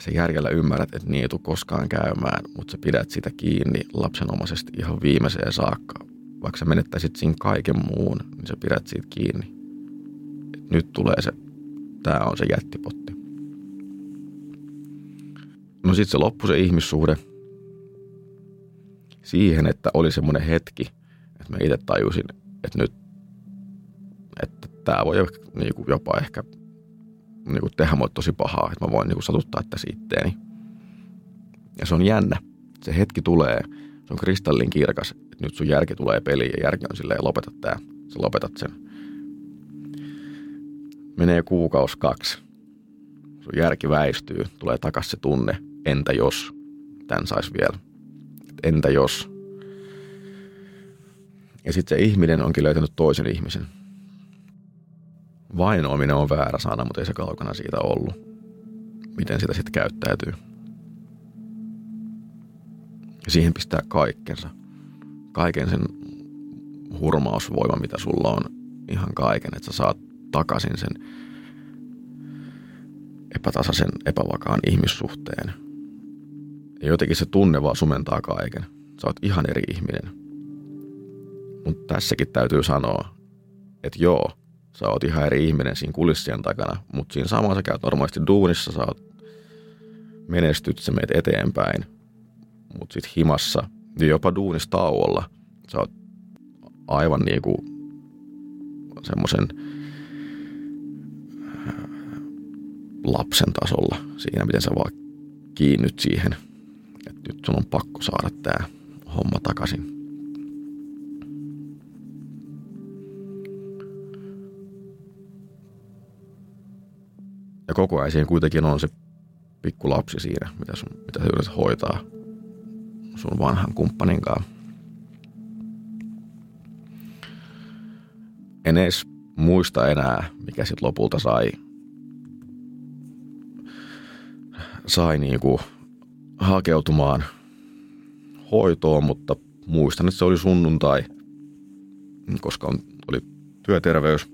sä järjellä ymmärrät, että niin ei tule koskaan käymään, mutta sä pidät sitä kiinni lapsenomaisesti ihan viimeiseen saakka. Vaikka sä menettäisit siinä kaiken muun, niin sä pidät siitä kiinni. Et nyt tulee se, tää on se jättipotti. No sit se loppui se ihmissuhde siihen, että oli semmoinen hetki, että mä itse tajusin, että nyt, että tää voi niinku jopa ehkä niinku tehdä mua tosi pahaa, että mä voin niinku satuttaa tässä itteeni. Ja se on jännä. Se hetki tulee, se on kristallin kirkas, että nyt sun järki tulee peliin ja järki on silleen, lopeta tää, sä lopetat sen. Menee 1-2 kuukautta. Sun järki väistyy, tulee takas se tunne, entä jos, tän sais vielä, entä jos. Ja sit se ihminen onkin löytänyt toisen ihmisen. Vainoaminen on väärä sana, mutta ei se kaukana siitä ollut, miten sitä sit käyttäytyy. Ja siihen pistää kaikkensa. Kaiken sen hurmausvoima, mitä sulla on, ihan kaiken, että sä saat takaisin sen epätasaisen, epävakaan ihmissuhteen. Ja jotenkin se tunne vaan sumentaa kaiken. Sä oot ihan eri ihminen. Mutta tässäkin täytyy sanoa, että joo, sä oot ihan eri ihminen siinä kulissien takana, mutta siinä samaan sä käyt normaalisti duunissa, sä oot menestyt, sä meet eteenpäin, mutta sit himassa ja jopa duunissa tauolla sä oot aivan niinku semmoisen lapsen tasolla siinä, miten sä vaan kiinnyt siihen, että nyt sun on pakko saada tää homma takaisin. Ja koko ajan siihen kuitenkin on se pikku lapsi siinä, mitä sä yrität hoitaa sun vanhan kumppanin kanssa. En edes muista enää, mikä sitten lopulta sai niinku hakeutumaan hoitoon, mutta muistan, että se oli sunnuntai, koska oli työterveys,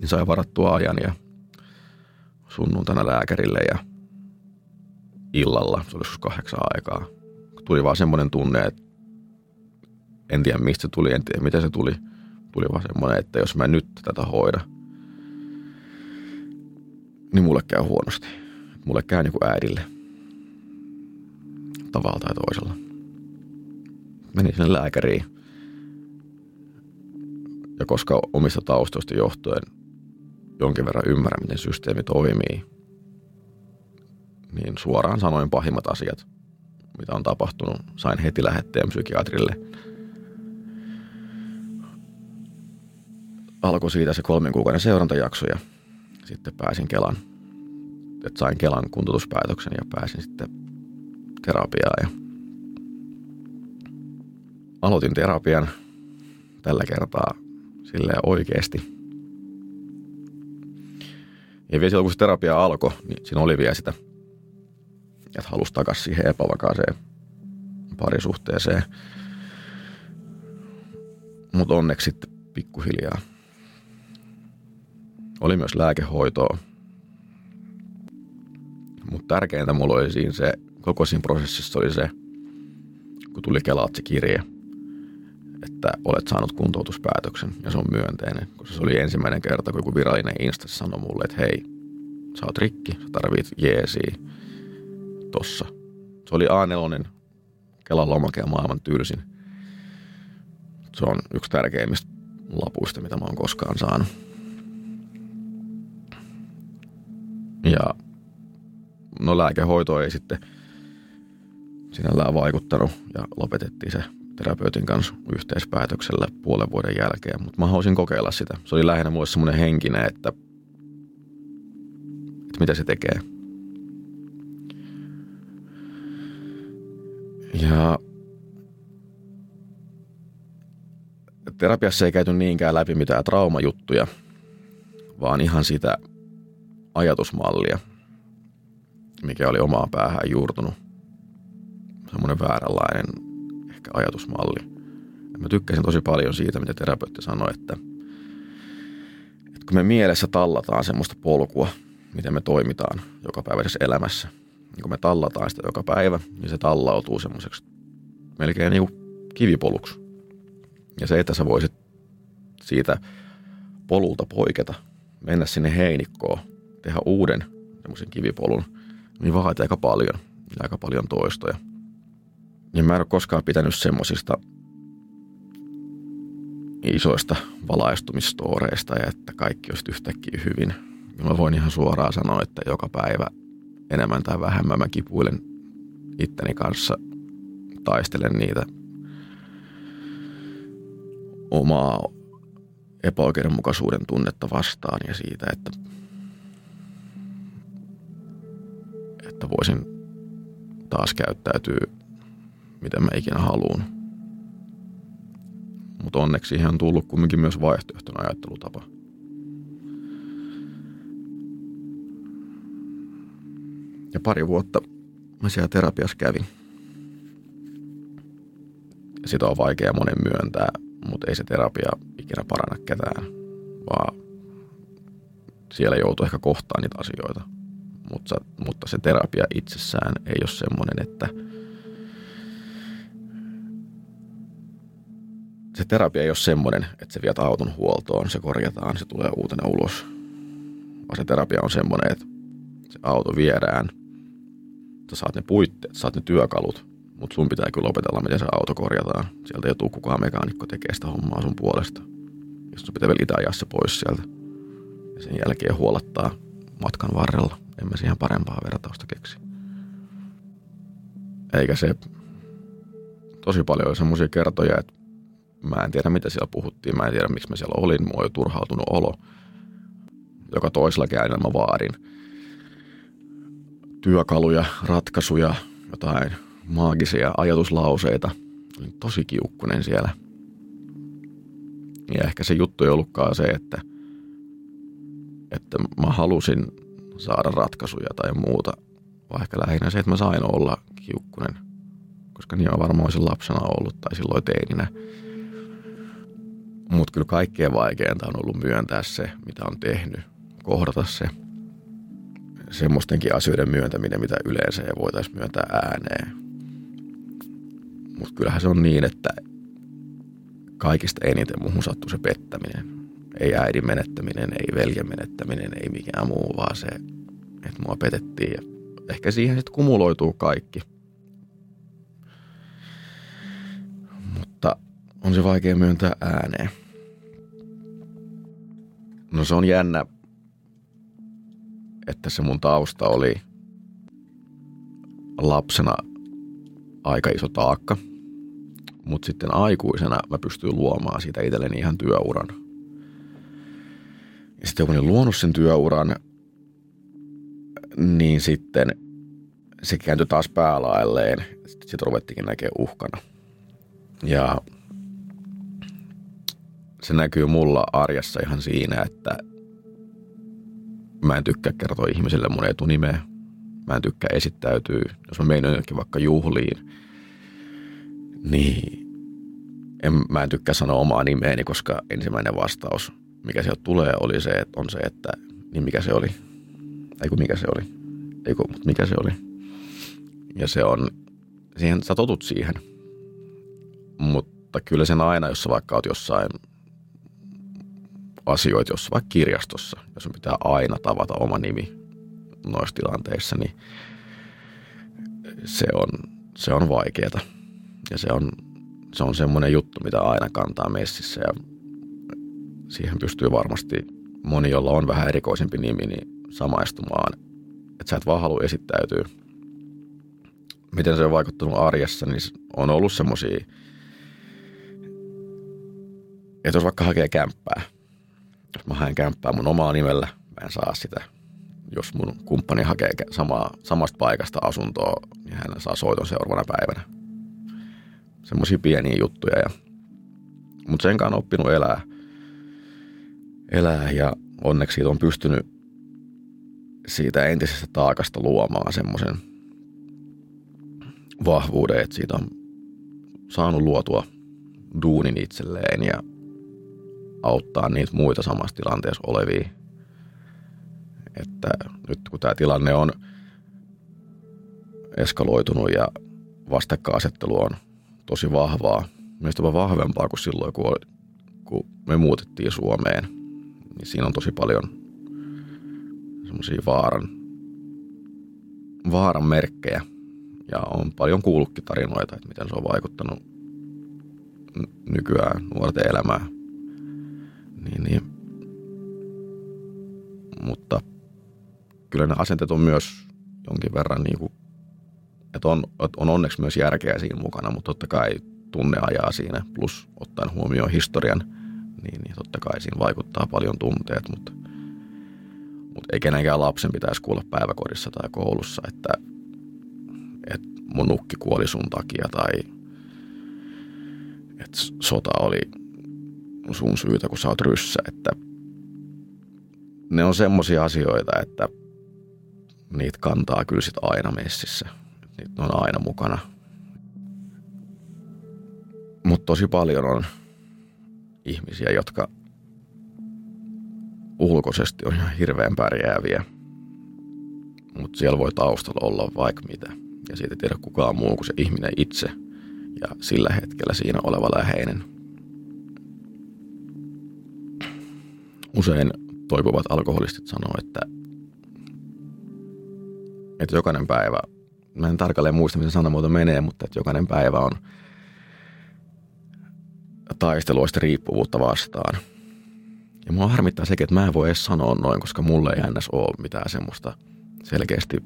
niin sai varattua ajan ja sunnuntaina lääkärille ja illalla, se oli 8 aikaa. Tuli vaan semmoinen tunne, että en tiedä mistä tuli, en tiedä mitä se tuli. Tuli vaan semmoinen, että jos mä nyt tätä hoida, niin mulle käy huonosti. Mulle käy niin kuin äidille. Tavalla tai toisella. Menin sinne lääkäriin. Ja koska omista taustoista johtuen jonkin verran ymmärrän, miten systeemi toimii, niin suoraan sanoin pahimmat asiat, mitä on tapahtunut. Sain heti lähetteen psykiatrille. Alkoi siitä se 3 kuukauden seurantajakso ja sitten pääsin Kelan. Et sain Kelan kuntoutuspäätöksen ja pääsin sitten terapiaan. Ja aloitin terapian tällä kertaa silleen oikeasti. Ja vielä silloin, kun se terapia alkoi, niin siinä oli vielä sitä, että halusi takaisin siihen epävakaaseen parisuhteeseen. Mutta onneksi sitten pikkuhiljaa. Oli myös lääkehoitoa. Mutta tärkeintä mulla oli siinä se, koko siinä prosessissa oli se, kun tuli Kelalta se kirje, että olet saanut kuntoutuspäätöksen ja se on myönteinen. Koska se oli ensimmäinen kerta, kun joku virallinen instanssi sanoi mulle, että hei, sä oot rikki, sä tarvit jeesiä tossa. Se oli A4, Kelan lomake ja maailman tylsin. Se on yksi tärkeimmistä lapuista, mitä mä oon koskaan saanut. Ja no lääkehoito ei sitten sinällään vaikuttanut ja lopetettiin se terapeutin kanssa yhteispäätöksellä 5 vuoden jälkeen, mutta mä halusin kokeilla sitä. Se oli lähinnä mulle semmoinen henkinen, että mitä se tekee. Ja terapiassa ei käyty niinkään läpi mitään traumajuttuja, vaan ihan sitä ajatusmallia, mikä oli omaan päähän juurtunut. Semmoinen vääränlainen ehkä ajatusmalli. Ja mä tykkäsin tosi paljon siitä, mitä terapeutti sanoi, että kun me mielessä tallataan semmoista polkua, miten me toimitaan jokapäiväisessä elämässä, niin kun me tallataan sitä joka päivä, niin se tallautuu semmoiseksi melkein niin kuin kivipoluksi. Ja se, että sä voisit siitä polulta poiketa, mennä sinne heinikkoon, tehdä uuden semmoisen kivipolun, niin vaatii aika paljon ja aika paljon toistoja. Ja mä en ole koskaan pitänyt semmosista isoista valaistumistooreista ja että kaikki olisi yhtäkkiä hyvin. Ja mä voin ihan suoraan sanoa, että joka päivä enemmän tai vähemmän mä kipuilen itteni kanssa, taistelen niitä omaa epäoikeudenmukaisuuden tunnetta vastaan ja siitä, että voisin taas käyttäytyä, mitä mä ikinä haluan. Mutta onneksi siihen on tullut kumminkin myös vaihtoehtoinen ajattelutapa. Ja 2 vuotta mä siellä terapiassa kävin. Sitä on vaikea monen myöntää, mutta ei se terapia ikinä paranna ketään, vaan siellä joutuu ehkä kohtaan niitä asioita. Mutta se terapia itsessään ei ole semmoinen, että se terapia ei ole semmoinen, että se viet auton huoltoon, se korjataan, se tulee uutena ulos. Vaan se terapia on semmoinen, että se auto viedään, sä saat ne puitteet, sä saat ne työkalut, mutta sun pitää kyllä opetella, miten se auto korjataan. Sieltä ei tule kukaan mekaanikko tekee sitä hommaa sun puolesta. Ja sun pitää vielä itse ajaa se pois sieltä ja sen jälkeen huolattaa matkan varrella. En mä siihen parempaa vertausta keksi. Eikä se tosi paljon oli semmoisia kertoja, että mä en tiedä mitä siellä puhuttiin, mä en tiedä miksi mä siellä olin, mulla oli turhautunut olo. joka toisellakin aina mä vaadin työkaluja, ratkaisuja, jotain maagisia ajatuslauseita. Olin tosi kiukkunen siellä. Ja ehkä se juttu ei ollutkaan se, että mä halusin saada ratkaisuja tai muuta, vaan ehkä lähinnä se, että mä sain olla kiukkunen, koska niin on varmaan olisin lapsena ollut tai silloin teininä. Mutta kyllä kaikkein vaikeinta on ollut myöntää se, mitä on tehnyt, kohdata se. Semmoistenkin asioiden myöntäminen, mitä yleensä ei voitaisi myöntää ääneen. Mutta kyllähän se on niin, että kaikista eniten muuhun sattuu se pettäminen. Ei äidin menettäminen, ei veljen menettäminen, ei mikään muu, vaan se, että mua petettiin. Ja ehkä siihen sitten kumuloituu kaikki. Mutta on se vaikea myöntää ääneen. No se on jännä, että se mun tausta oli lapsena aika iso taakka. Mutta sitten aikuisena mä pystyin luomaan siitä itselleni ihan työuran. Ja sitten kun olin luonut sen työuran, niin sitten se kääntyi taas päälaelleen. Sitten se ruvettikin näkee uhkana. Ja se näkyy mulla arjessa ihan siinä, että mä en tykkää kertoa ihmisille mun etunimeä. Mä en tykkää esittäytyä. Jos mä menen jonnekin vaikka juhliin, niin mä en tykkää sanoa omaa nimeäni, koska ensimmäinen vastaus, mikä sieltä tulee, oli se, että on se, että niin mikä se oli. Mikä se oli. Ja se on, siihen sä totut siihen. Mutta kyllä sen aina, jos sä vaikka oot jossain asioita, jos vaikka kirjastossa, ja sun pitää aina tavata oma nimi noissa tilanteissa, niin se on vaikeeta. Ja se on semmoinen juttu, mitä aina kantaa messissä, ja siihen pystyy varmasti moni, jolla on vähän erikoisempi nimi, niin samaistumaan, että sä et vaan halua esittäytyä. Miten se on vaikuttanut arjessa, niin on ollut semmoisia, että jos vaikka hakee kämppää, jos mä haen kämppää mun omaa nimellä, mä en saa sitä. Jos mun kumppani hakee samasta paikasta asuntoa, niin hän saa soiton seuraavana päivänä. Semmoisia pieniä juttuja. Mutta senkaan on oppinut elää ja onneksi siitä on pystynyt siitä entisestä taakasta luomaan semmoisen vahvuuden, että siitä on saanut luotua duunin itselleen ja auttaa niitä muita samassa tilanteessa olevia. Että nyt kun tämä tilanne on eskaloitunut ja vastakkainasettelu on tosi vahvaa, mielestäni vahvempaa kuin silloin, kun me muutettiin Suomeen, niin siinä on tosi paljon semmoisia vaaran merkkejä. Ja on paljon kuullutkin tarinoita, että miten se on vaikuttanut nykyään nuorten elämään. Niin. Mutta kyllä ne asenteet on myös jonkin verran, niin kuin, että on onneksi myös järkeä siinä mukana, mutta totta kai tunne ajaa siinä, plus ottaen huomioon historian, niin totta kai siinä vaikuttaa paljon tunteet, mutta ei kenenkään lapsen pitäisi kuulla päiväkodissa tai koulussa, että mun nukki kuoli sun takia tai että sota oli sun syytä, kun sä oot ryssä, että ne on semmoisia asioita, että niitä kantaa kyllä sit aina messissä. Niitä on aina mukana. Mutta tosi paljon on ihmisiä, jotka ulkoisesti on ihan hirveän pärjääviä. Mutta siellä voi taustalla olla vaikka mitä. Ja siitä ei tiedä kukaan muu kuin se ihminen itse ja sillä hetkellä siinä oleva läheinen. Usein toipuvat alkoholistit sanoo, että jokainen päivä, mä en tarkalleen muista, miten sanamuoto menee, mutta että jokainen päivä on taistelua sitä riippuvuutta vastaan. Ja mua harmittaa sekin, että mä en voi edes sanoa noin, koska mulle ei ennäs ole mitään semmoista selkeästi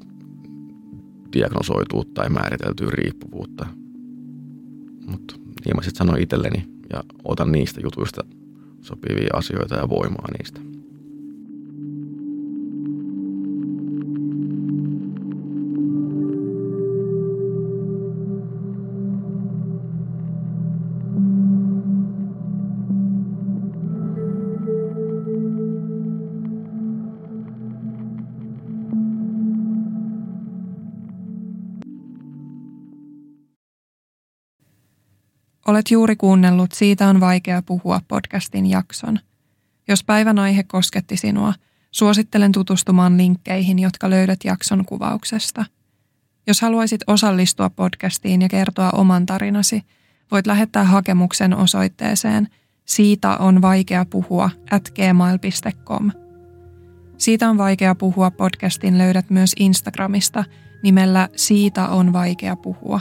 diagnosoituutta tai määriteltyä riippuvuutta. Mutta niin mä sitten sanon itselleni ja otan niistä jutuista sopivia asioita ja voimaa niistä. Olet juuri kuunnellut Siitä on vaikea puhua -podcastin jakson. Jos päivän aihe kosketti sinua, suosittelen tutustumaan linkkeihin, jotka löydät jakson kuvauksesta. Jos haluaisit osallistua podcastiin ja kertoa oman tarinasi, voit lähettää hakemuksen osoitteeseen siitäonvaikeapuhua@gmail.com. Siitä on vaikea puhua -podcastin löydät myös Instagramista nimellä Siitä on vaikea puhua.